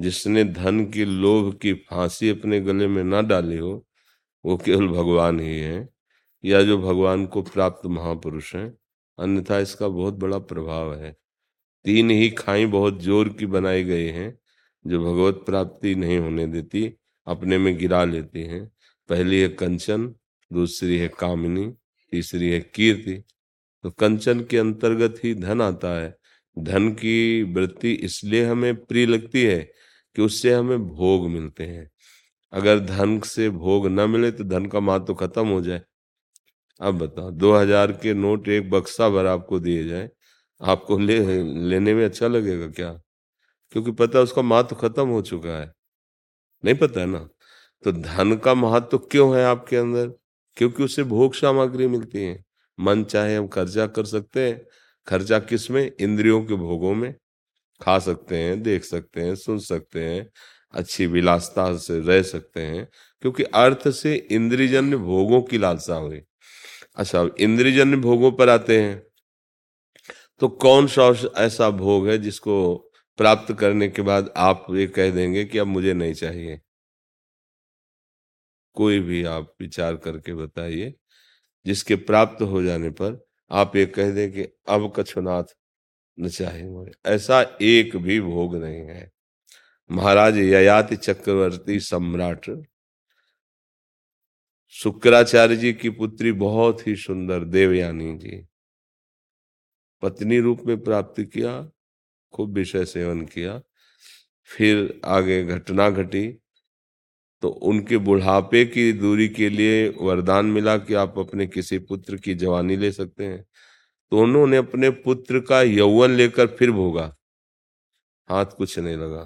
जिसने धन की लोभ की फांसी अपने गले में ना डाली हो वो केवल भगवान ही है या जो भगवान को प्राप्त महापुरुष हैं, अन्यथा इसका बहुत बड़ा प्रभाव है। तीन ही खाई बहुत जोर की बनाई गई हैं जो भगवत प्राप्ति नहीं होने देती, अपने में गिरा लेती हैं। पहली है कंचन, दूसरी है कामिनी, तीसरी है कीर्ति। तो कंचन के अंतर्गत ही धन आता है। धन की वृत्ति इसलिए हमें प्रिय लगती है कि उससे हमें भोग मिलते हैं। अगर धन से भोग न मिले तो धन का महत्व तो खत्म हो जाए। अब बताओ दो हज़ार के नोट एक बक्सा भर आपको दिए जाए, आपको ले लेने में अच्छा लगेगा क्या? क्योंकि पता है उसका महत्व खत्म हो चुका है। नहीं पता है ना। तो धन का महत्व क्यों है आपके अंदर? क्योंकि उससे भोग सामग्री मिलती है। मन चाहे हम खर्चा कर सकते हैं। खर्चा किस में? इंद्रियों के भोगों में। खा सकते हैं, देख सकते हैं, सुन सकते हैं, अच्छी विलासता से रह सकते हैं, क्योंकि अर्थ से इंद्रियजन्य भोगों की लालसा हुई। अच्छा, इंद्रियजन्य भोगों पर आते हैं तो कौन सा ऐसा भोग है जिसको प्राप्त करने के बाद आप ये कह देंगे कि अब मुझे नहीं चाहिए? कोई भी आप विचार करके बताइए जिसके प्राप्त हो जाने पर आप ये कह दें कि अब कछुनाथ न चाहिए मुझे। ऐसा एक भी भोग नहीं है। महाराज ययाति चक्रवर्ती सम्राट शुक्राचार्य जी की पुत्री बहुत ही सुंदर देवयानी जी, पत्नी रूप में प्राप्त किया, खूब विषय सेवन किया। फिर आगे घटना घटी तो उनके बुढ़ापे की दूरी के लिए वरदान मिला कि आप अपने किसी पुत्र की जवानी ले सकते हैं। तो उन्होंने अपने पुत्र का यौवन लेकर फिर भोगा, हाथ कुछ नहीं लगा।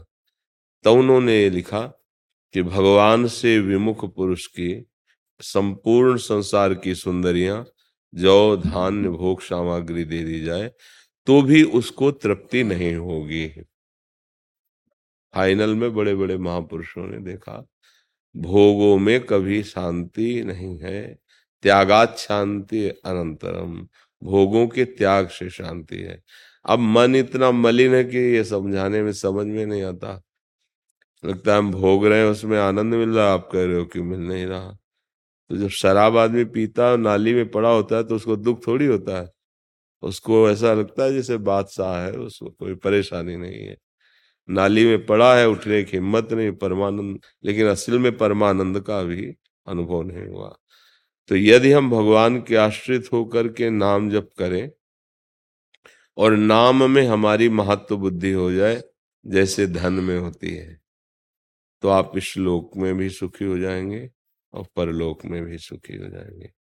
तो उन्होंने ये लिखा कि भगवान से विमुख पुरुष की संपूर्ण संसार की सुंदरियां जौ धान्य भोग सामग्री दे दी जाए तो भी उसको तृप्ति नहीं होगी। फाइनल में बड़े बड़े महापुरुषों ने देखा भोगों में कभी शांति नहीं है। त्यागात शांति अनंतरम, भोगों के त्याग से शांति है। अब मन इतना मलिन है कि ये समझाने में समझ में नहीं आता, लगता है हम भोग रहे हैं उसमें आनंद मिल रहा है, आप कह रहे हो कि मिल नहीं रहा। तो जब शराब आदमी पीता है नाली में पड़ा होता है तो उसको दुख थोड़ी होता है, उसको ऐसा लगता है जैसे बादशाह है, उसको कोई परेशानी नहीं है। नाली में पड़ा है, उठने की हिम्मत नहीं। परमानंद, लेकिन असल में परमानंद का भी अनुभव नहीं हुआ। तो यदि हम भगवान के आश्रित होकर के नाम जप करें और नाम में हमारी महत्व बुद्धि हो जाए जैसे धन में होती है, तो आप इस लोक में भी सुखी हो जाएंगे और परलोक में भी सुखी हो जाएंगे।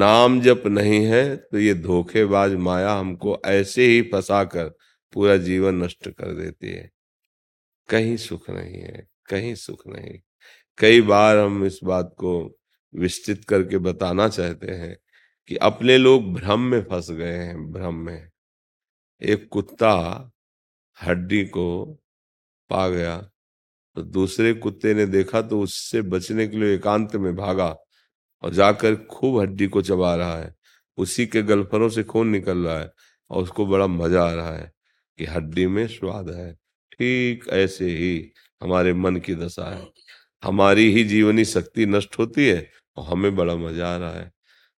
नाम जप नहीं है तो ये धोखेबाज माया हमको ऐसे ही फंसा कर पूरा जीवन नष्ट कर देती है। कहीं सुख नहीं है, कहीं सुख नहीं। कई बार हम इस बात को विस्तृत करके बताना चाहते हैं कि अपने लोग भ्रम में फंस गए हैं, भ्रम में। एक कुत्ता हड्डी को पा गया तो दूसरे कुत्ते ने देखा तो उससे बचने के लिए एकांत में भागा और जाकर खूब हड्डी को चबा रहा है, उसी के गलफरों से खून निकल रहा है और उसको बड़ा मजा आ रहा है कि हड्डी में स्वाद है। ठीक ऐसे ही हमारे मन की दशा है, हमारी ही जीवनी शक्ति नष्ट होती है और हमें बड़ा मजा आ रहा है,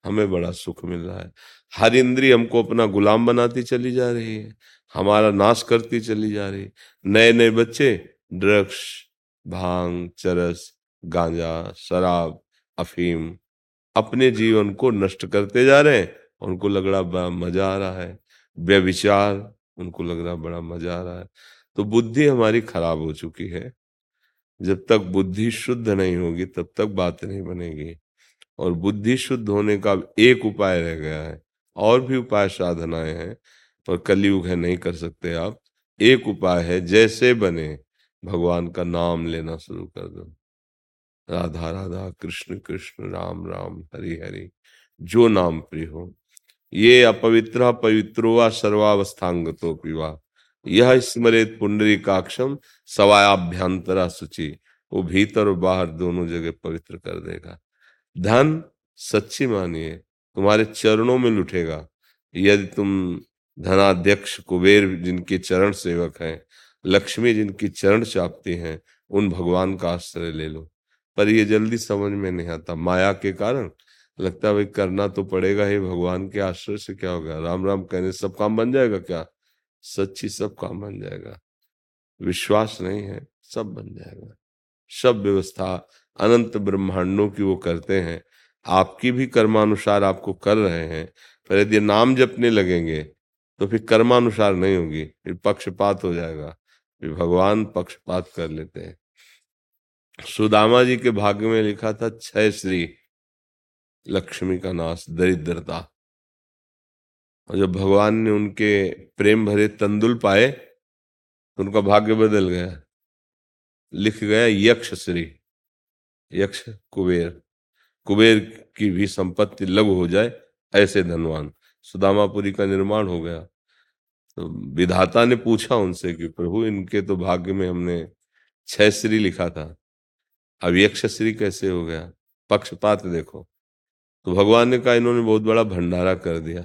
हमें बड़ा सुख मिल रहा है। हर इंद्री हमको अपना गुलाम बनाती चली जा रही है, हमारा नाश करती चली जा रही है। नए नए बच्चे ड्रग्स, भांग, चरस, गांजा, शराब, अफीम अपने जीवन को नष्ट करते जा रहे हैं। उनको लग रहा बड़ा मजा आ रहा है। व्यभिचार, उनको लग रहा बड़ा मजा आ रहा है। तो बुद्धि हमारी खराब हो चुकी है। जब तक बुद्धि शुद्ध नहीं होगी तब तक बात नहीं बनेगी। और बुद्धि शुद्ध होने का एक उपाय रह गया है, और भी उपाय साधनाएं हैं पर कलयुग है नहीं कर सकते आप। एक उपाय है, जैसे बने भगवान का नाम लेना शुरू कर दो। राधा राधा, कृष्ण कृष्ण, राम राम, हरि हरि, जो नाम प्रिय हो। ये अपवित्र पवित्रो वा सर्वावस्थांगतो पिवा, यह स्मरेत पुंडरीकाक्षम सवायाभ्यंतरा शुचि, वो भीतर और बाहर दोनों जगह पवित्र कर देगा। धन सच्ची मानिए तुम्हारे चरणों में लुटेगा। यदि तुम धनाध्यक्ष कुबेर जिनके चरण सेवक हैं, लक्ष्मी जिनकी चरण चापती हैं, उन भगवान का आश्रय ले लो। पर ये जल्दी समझ में नहीं आता, माया के कारण लगता है भाई करना तो पड़ेगा ही, भगवान के आश्रय से क्या होगा, राम राम कहने सब काम बन जाएगा क्या? सच्ची सब काम बन जाएगा, विश्वास नहीं है, सब बन जाएगा। सब व्यवस्था अनंत ब्रह्मांडों की वो करते हैं, आपकी भी कर्मानुसार आपको कर रहे हैं। पर यदि नाम जपने लगेंगे तो फिर कर्मानुसार नहीं होगी, फिर पक्षपात हो जाएगा। फिर भगवान पक्षपात कर लेते हैं। सुदामा जी के भाग्य में लिखा था छह श्री, लक्ष्मी का नाश, दरिद्रता। और जब भगवान ने उनके प्रेम भरे तंदुल पाए तो उनका भाग्य बदल गया, लिख गया यक्ष श्री, यक्ष कुबेर, कुबेर की भी संपत्ति लघु हो जाए ऐसे धनवान। सुदामापुरी का निर्माण हो गया। तो विधाता ने पूछा उनसे कि प्रभु इनके तो भाग्य में हमने छह श्री लिखा था, अब यक्ष श्री कैसे हो गया? पक्षपात देखो। तो भगवान ने कहा इन्होंने बहुत बड़ा भंडारा कर दिया।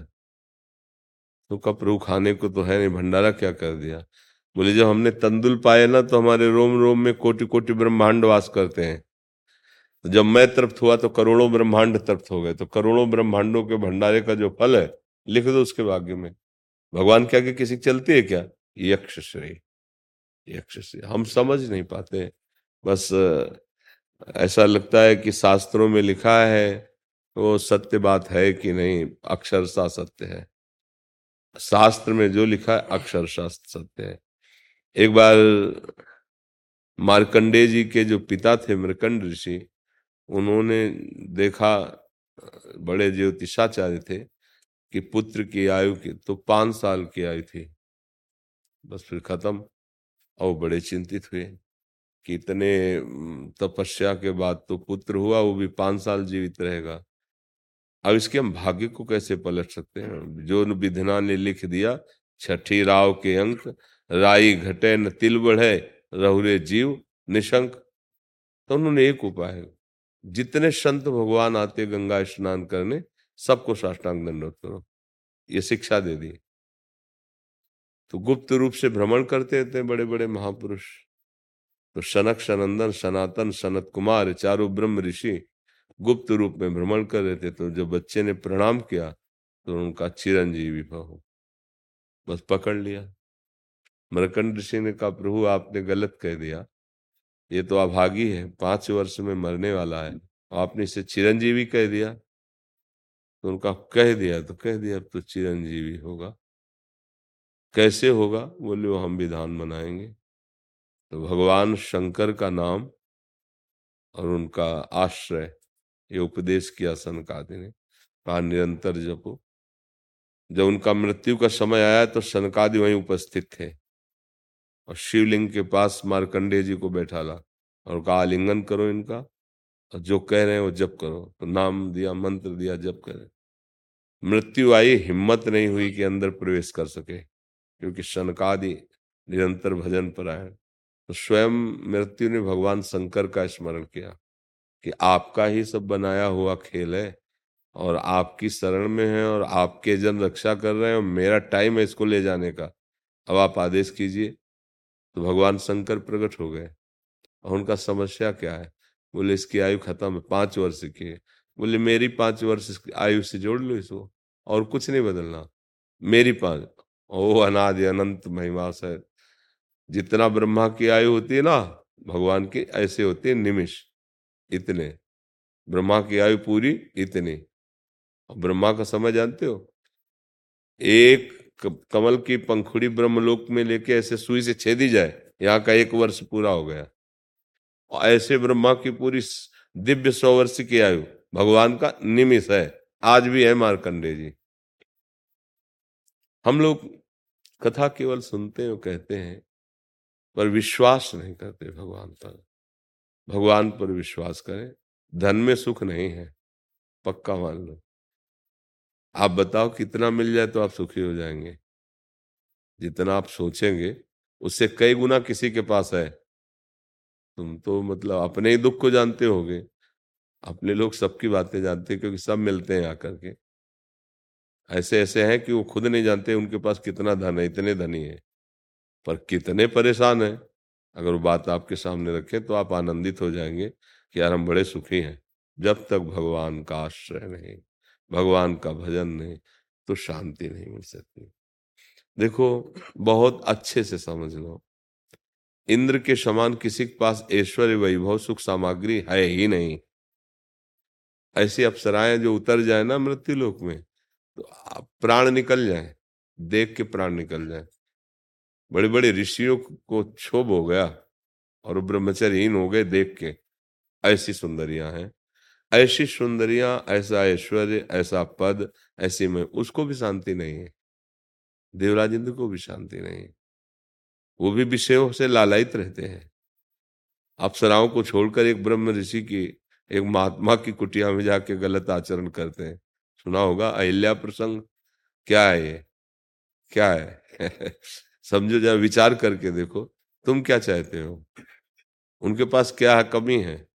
तो का प्रभु खाने को तो है नहीं, भंडारा क्या कर दिया? बोले जब हमने तंदुल पाए ना तो हमारे रोम रोम में कोटि कोटि ब्रह्मांड वास करते हैं। तो जब मैं तृप्त हुआ तो करोड़ों ब्रह्मांड तृप्त हो गए। तो करोड़ों ब्रह्मांडों के भंडारे का जो फल है लिख दो उसके भाग्य में। भगवान क्या कि किसी चलती है क्या? यक्षश्री, यक्षश्री। हम समझ नहीं पाते, बस ऐसा लगता है कि शास्त्रों में लिखा है वो सत्य बात है कि नहीं, अक्षरशः सत्य है। शास्त्र में जो लिखा है अक्षर शास्त्र सत्य है। एक बार मार्कंडेय जी के जो पिता थे मृकंड ऋषि, उन्होंने देखा, बड़े ज्योतिषाचार्य थे, कि पुत्र की आयु की तो पांच साल की आयु थी बस, फिर खत्म। और बड़े चिंतित हुए कि इतने तपस्या के बाद तो पुत्र हुआ, वो भी पांच साल जीवित रहेगा। अब इसके हम भाग्य को कैसे पलट सकते हैं? जो विधना ने लिख दिया छठी राव के अंक, राई घटे न तिल बढ़े, रहुरे जीव निशंक। तो उन्होंने एक उपाय, जितने संत भगवान आते गंगा स्नान करने सबको साष्टांग दंडवत करो, ये शिक्षा दे दी। तो गुप्त रूप से भ्रमण करते थे बड़े बड़े महापुरुष। तो सनक, सनंदन, सनातन, सनत कुमार, चारु ब्रह्म ऋषि गुप्त रूप में भ्रमण कर रहे थे। तो जब बच्चे ने प्रणाम किया तो उनका चिरंजीवी भव, बस पकड़ लिया। मरकंड ऋषि ने कहा, प्रभु आपने गलत कह दिया, ये तो अभागी है, पांच वर्ष में मरने वाला है, आपने इसे चिरंजीवी कह दिया। तो उनका कह दिया तो कह दिया अब तो चिरंजीवी होगा, कैसे होगा? बोले वो हम विधान बनाएंगे। तो भगवान शंकर का नाम और उनका आश्रय, ये उपदेश किया सनकादि ने, कहा निरंतर जपो। जब उनका मृत्यु का समय आया तो सनकादि वहीं उपस्थित थे और शिवलिंग के पास मार्कंडेय जी को बैठाला और कहा आलिंगन करो इनका, और जो कह रहे हैं वो जप करो। तो नाम दिया, मंत्र दिया, जप करें। मृत्यु आई, हिम्मत नहीं हुई कि अंदर प्रवेश कर सके, क्योंकि सनकादि निरंतर भजन पर आए। तो स्वयं मृत्यु ने भगवान शंकर का स्मरण किया कि आपका ही सब बनाया हुआ खेल है और आपकी शरण में है और आपके जन रक्षा कर रहे हैं और मेरा टाइम है इसको ले जाने का, अब आप आदेश कीजिए। तो भगवान शंकर प्रकट हो गए और उनका समस्या क्या है? बोले इसकी आयु खत्म है, पांच वर्ष की है। बोले मेरी पांच वर्ष आयु से जोड़ लो इसको, और कुछ नहीं बदलना, मेरी पांच। ओ अनादि अनंत महिमा से, जितना ब्रह्मा की आयु होती है ना भगवान की, ऐसे होती है निमिष, इतने ब्रह्मा की आयु पूरी इतनी। और ब्रह्मा का समय जानते हो, एक कमल की पंखुड़ी ब्रह्मलोक में लेके ऐसे सुई से छेदी जाए, यहाँ का एक वर्ष पूरा हो गया। और ऐसे ब्रह्मा की पूरी दिव्य सौ वर्ष की आयु, भगवान का निमिष है, आज भी है मार्कंडेय जी। हम लोग कथा केवल सुनते हैं, कहते हैं, पर विश्वास नहीं करते भगवान पर। भगवान पर विश्वास करें। धन में सुख नहीं है, पक्का मान लो। आप बताओ कितना मिल जाए तो आप सुखी हो जाएंगे? जितना आप सोचेंगे उससे कई गुना किसी के पास है। तुम तो मतलब अपने ही दुख को जानते होगे। अपने लोग सबकी बातें जानते हैं, क्योंकि सब मिलते हैं आकर के। ऐसे ऐसे हैं कि वो खुद नहीं जानते उनके पास कितना धन है, इतने धनी है, पर कितने परेशान हैं। अगर वो बात आपके सामने रखें तो आप आनंदित हो जाएंगे कि यार हम बड़े सुखी हैं। जब तक भगवान का आश्रय नहीं, भगवान का भजन नहीं, तो शांति नहीं मिल सकती। देखो, बहुत अच्छे से समझ लो, इंद्र के समान किसी के पास ऐश्वर्य, वैभव, सुख सामग्री है ही नहीं। ऐसी अप्सराएं जो उतर जाए ना मृत्यु लोक में, तो प्राण निकल जाए, देख के प्राण निकल जाए। बड़े बड़े ऋषियों को क्षोभ हो गया और ब्रह्मचर्यहीन हो गए देख के। ऐसी सुंदरियां हैं, ऐसी सुंदरियां, ऐसा ऐश्वर्य, ऐसा पद, ऐसे में उसको भी शांति नहीं है। देवराज इंद्र को भी शांति नहीं है, वो भी विषयों से लालायित रहते हैं। अप्सराओं को छोड़कर एक ब्रह्म ऋषि की, एक महात्मा की कुटिया में जाके गलत आचरण करते हैं। सुना होगा अहिल्या प्रसंग, क्या है ये, क्या है? समझो, जरा विचार करके देखो तुम क्या चाहते हो, उनके पास क्या कमी है।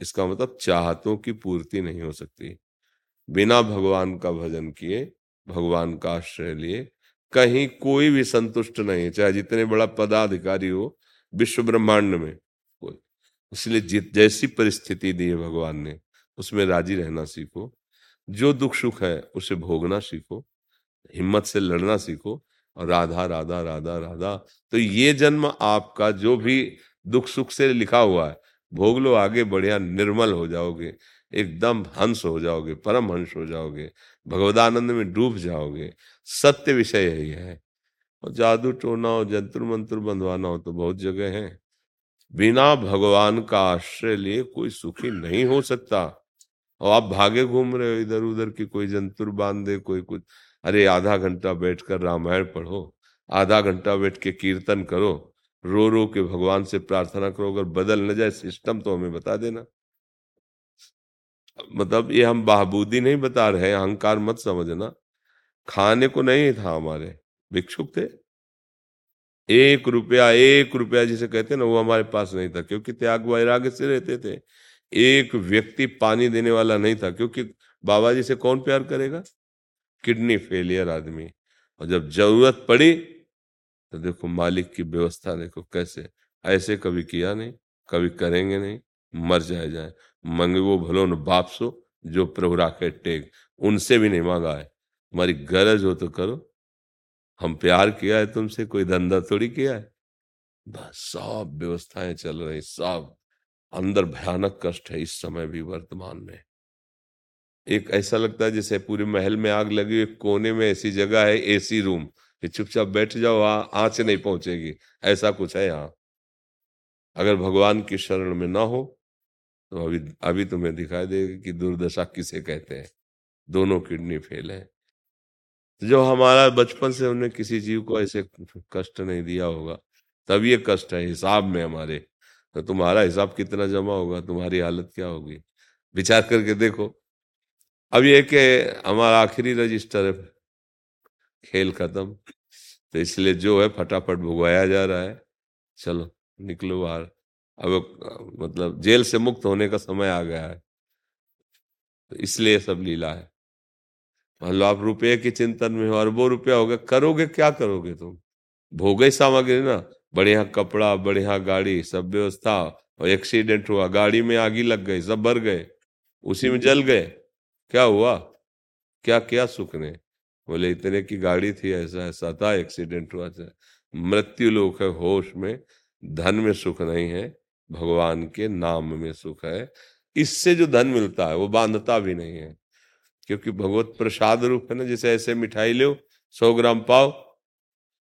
इसका मतलब चाहतों की पूर्ति नहीं हो सकती। बिना भगवान का भजन किए, भगवान का आश्रय लिए, कहीं कोई भी संतुष्ट नहीं है, चाहे जितने बड़ा पदाधिकारी हो विश्व ब्रह्मांड में कोई। इसलिए जैसी परिस्थिति दी है भगवान ने, उसमें राजी रहना सीखो। जो दुख सुख है उसे भोगना सीखो, हिम्मत से लड़ना सीखो। और राधा राधा राधा राधा। तो ये जन्म आपका जो भी दुख सुख से लिखा हुआ है, भोग लो, आगे बढ़िया निर्मल हो जाओगे, एकदम हंस हो जाओगे, परम हंस हो जाओगे, भगवदानंद में डूब जाओगे। सत्य विषय यही है। और जादू टोना हो, जंतुर मंतुर बंधवाना हो तो बहुत जगह है। बिना भगवान का आश्रय लिए कोई सुखी नहीं हो सकता। और आप भागे घूम रहे हो इधर उधर की, कोई जंतुर बांध दे, कोई कुछ। अरे आधा घंटा बैठकर रामायण पढ़ो, आधा घंटा बैठ के कीर्तन करो, रो रो के भगवान से प्रार्थना करो। अगर बदल न जाए सिस्टम तो हमें बता देना। मतलब ये हम बहबूदी नहीं बता रहे, अहंकार मत समझना। खाने को नहीं था, हमारे भिक्षुक थे। एक रुपया एक रुपया जिसे कहते हैं ना, वो हमारे पास नहीं था, क्योंकि त्याग वैराग्य से रहते थे। एक व्यक्ति पानी देने वाला नहीं था, क्योंकि बाबा जी से कौन प्यार करेगा? किडनी फेलियर आदमी। और जब जरूरत पड़ी तो देखो मालिक की व्यवस्था, देखो कैसे। ऐसे कभी किया नहीं, कभी करेंगे नहीं। मर जाए जाए मंगे वो भलो न वापसो, जो प्रभु राखे टेक। उनसे भी नहीं मांगा है। तुम्हारी गरज हो तो करो, हम प्यार किया है तुमसे, कोई धंधा थोड़ी किया है। बस सब व्यवस्थाएं चल रही, सब अंदर भयानक कष्ट है इस समय भी वर्तमान में। एक ऐसा लगता है जैसे पूरे महल में आग लगी, एक कोने में ऐसी जगह है एसी रूम, ये चुपचाप बैठ जाओ, आंच नहीं पहुंचेगी, ऐसा कुछ है यहाँ। अगर भगवान की शरण में ना हो तो अभी अभी तुम्हें दिखाई देगा कि दुर्दशा किसे कहते हैं। दोनों किडनी फेल है। जो हमारा बचपन से हमने किसी जीव को ऐसे कष्ट नहीं दिया होगा, तब ये कष्ट है हिसाब में हमारे। तो तुम्हारा हिसाब कितना जमा होगा, तुम्हारी हालत क्या होगी, विचार करके देखो। अब ये कि हमारा आखिरी रजिस्टर है, खेल खत्म, तो इसलिए जो है फटाफट भुगवाया जा रहा है। चलो निकलो बाहर, अब मतलब जेल से मुक्त होने का समय आ गया है। तो इसलिए सब लीला है। मान लो आप रुपये के चिंतन में हो, अरबों रुपया होगा, करोगे क्या, करोगे तुम भोगे सामग्री ना, बढ़िया कपड़ा, बढ़िया गाड़ी, सब व्यवस्था, और एक्सीडेंट हुआ, गाड़ी में आग लग गई, सब भर गए, उसी में जल गए, क्या हुआ, क्या क्या सुख ने। बोले इतने की गाड़ी थी, ऐसा ऐसा था, एक्सीडेंट हुआ था। मृत्यु लोक है, होश में, धन में सुख नहीं है, भगवान के नाम में सुख है। इससे जो धन मिलता है वो बांधता भी नहीं है, क्योंकि भगवत प्रसाद रूप है ना। जैसे ऐसे मिठाई लो, सौ ग्राम पाओ,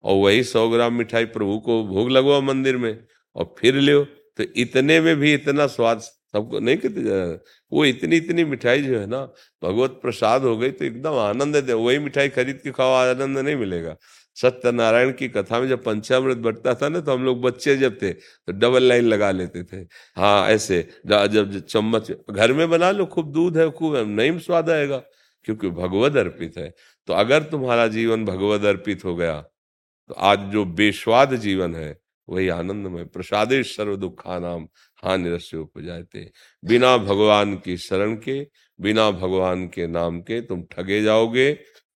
और वही सौ ग्राम मिठाई प्रभु को भोग लगवाओ मंदिर में, और फिर लो तो इतने में भी इतना स्वाद सबको नहीं कहते जा रहा। वो इतनी इतनी मिठाई जो है ना, भगवत प्रसाद हो गई तो एकदम आनंद दे। वही मिठाई खरीद के खाओ, आनंद नहीं मिलेगा। सत्यनारायण की कथा में जब पंचामृत बटता था ना, तो हम लोग बच्चे जब थे तो डबल लाइन लगा लेते थे। हाँ ऐसे जब चम्मच घर में बना लो, खूब दूध है, खूब नहीं स्वाद आएगा, क्योंकि भगवद अर्पित है। तो अगर तुम्हारा जीवन भगवद अर्पित हो गया तो आज जो बेस्वाद जीवन है वही आनंदमय। प्रसादे सर्व दुखानाम हानिरस्य उपजायते। बिना भगवान की शरण के, बिना भगवान के नाम के तुम ठगे जाओगे,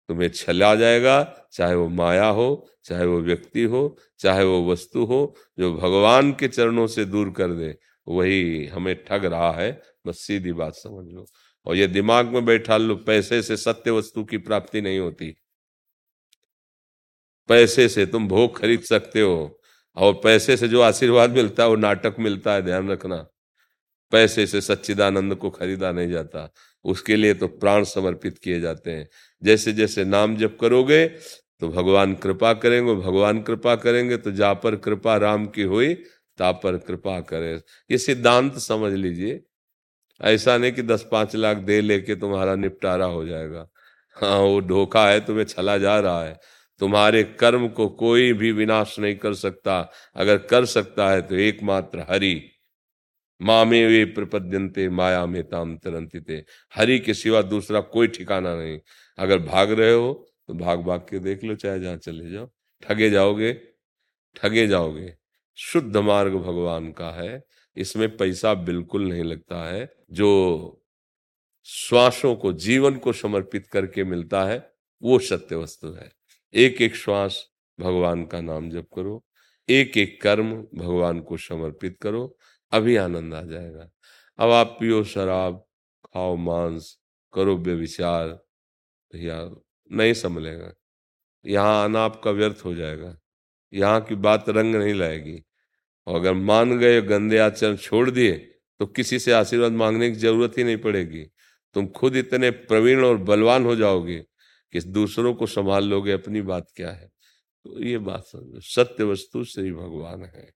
तुम्हें छला जाएगा। चाहे वो माया हो, चाहे वो व्यक्ति हो, चाहे वो वस्तु हो, जो भगवान के चरणों से दूर कर दे वही हमें ठग रहा है। बस सीधी बात समझ लो। और ये दिमाग में बैठा लो, पैसे से सत्य वस्तु की प्राप्ति नहीं होती। पैसे से तुम भोग खरीद सकते हो, और पैसे से जो आशीर्वाद मिलता है वो नाटक मिलता है, ध्यान रखना। पैसे से सच्चिदानंद को खरीदा नहीं जाता, उसके लिए तो प्राण समर्पित किए जाते हैं। जैसे जैसे नाम जप करोगे तो भगवान कृपा करेंगे, भगवान कृपा करेंगे तो जा पर कृपा राम की हुई, ता पर कृपा करे। ये सिद्धांत समझ लीजिए। ऐसा नहीं कि दस पांच लाख दे लेके तुम्हारा निपटारा हो जाएगा। हाँ, वो धोखा है, तुम्हें छला जा रहा है। तुम्हारे कर्म को कोई भी विनाश नहीं कर सकता, अगर कर सकता है तो एकमात्र हरि। मामे वे प्रपद्यन्ते माया में ताम तरंतिते। हरि के सिवा दूसरा कोई ठिकाना नहीं। अगर भाग रहे हो तो भाग भाग के देख लो, चाहे जहां चले जाओ, ठगे जाओगे, ठगे जाओगे। शुद्ध मार्ग भगवान का है, इसमें पैसा बिल्कुल नहीं लगता है। जो श्वासों को, जीवन को समर्पित करके मिलता है वो सत्य वस्तु है। एक एक श्वास भगवान का नाम जप करो, एक एक कर्म भगवान को समर्पित करो, अभी आनंद आ जाएगा। अब आप पियो शराब, खाओ मांस, करो व्यभिचार, या नहीं संभलेगा। यहाँ आना आपका व्यर्थ हो जाएगा, यहाँ की बात रंग नहीं लाएगी। और अगर मान गए, गंदे आचरण छोड़ दिए, तो किसी से आशीर्वाद मांगने की जरूरत ही नहीं पड़ेगी। तुम खुद इतने प्रवीण और बलवान हो जाओगे कि दूसरों को संभाल लोगे, अपनी बात क्या है। तो ये बात समझो, सत्य वस्तु श्री भगवान है।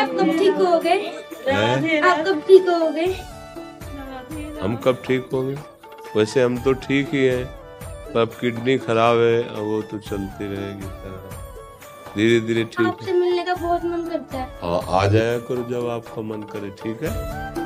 आप कब ठीक हो गए? आप कब ठीक हो गए? हम कब ठीक हो गए? वैसे हम तो ठीक ही हैं, पर अब किडनी खराब है और वो तो चलती रहेगी, धीरे धीरे ठीक। आपसे मिलने का बहुत मन करता है। हाँ, आ जाया करो जब आपका मन करे, ठीक है।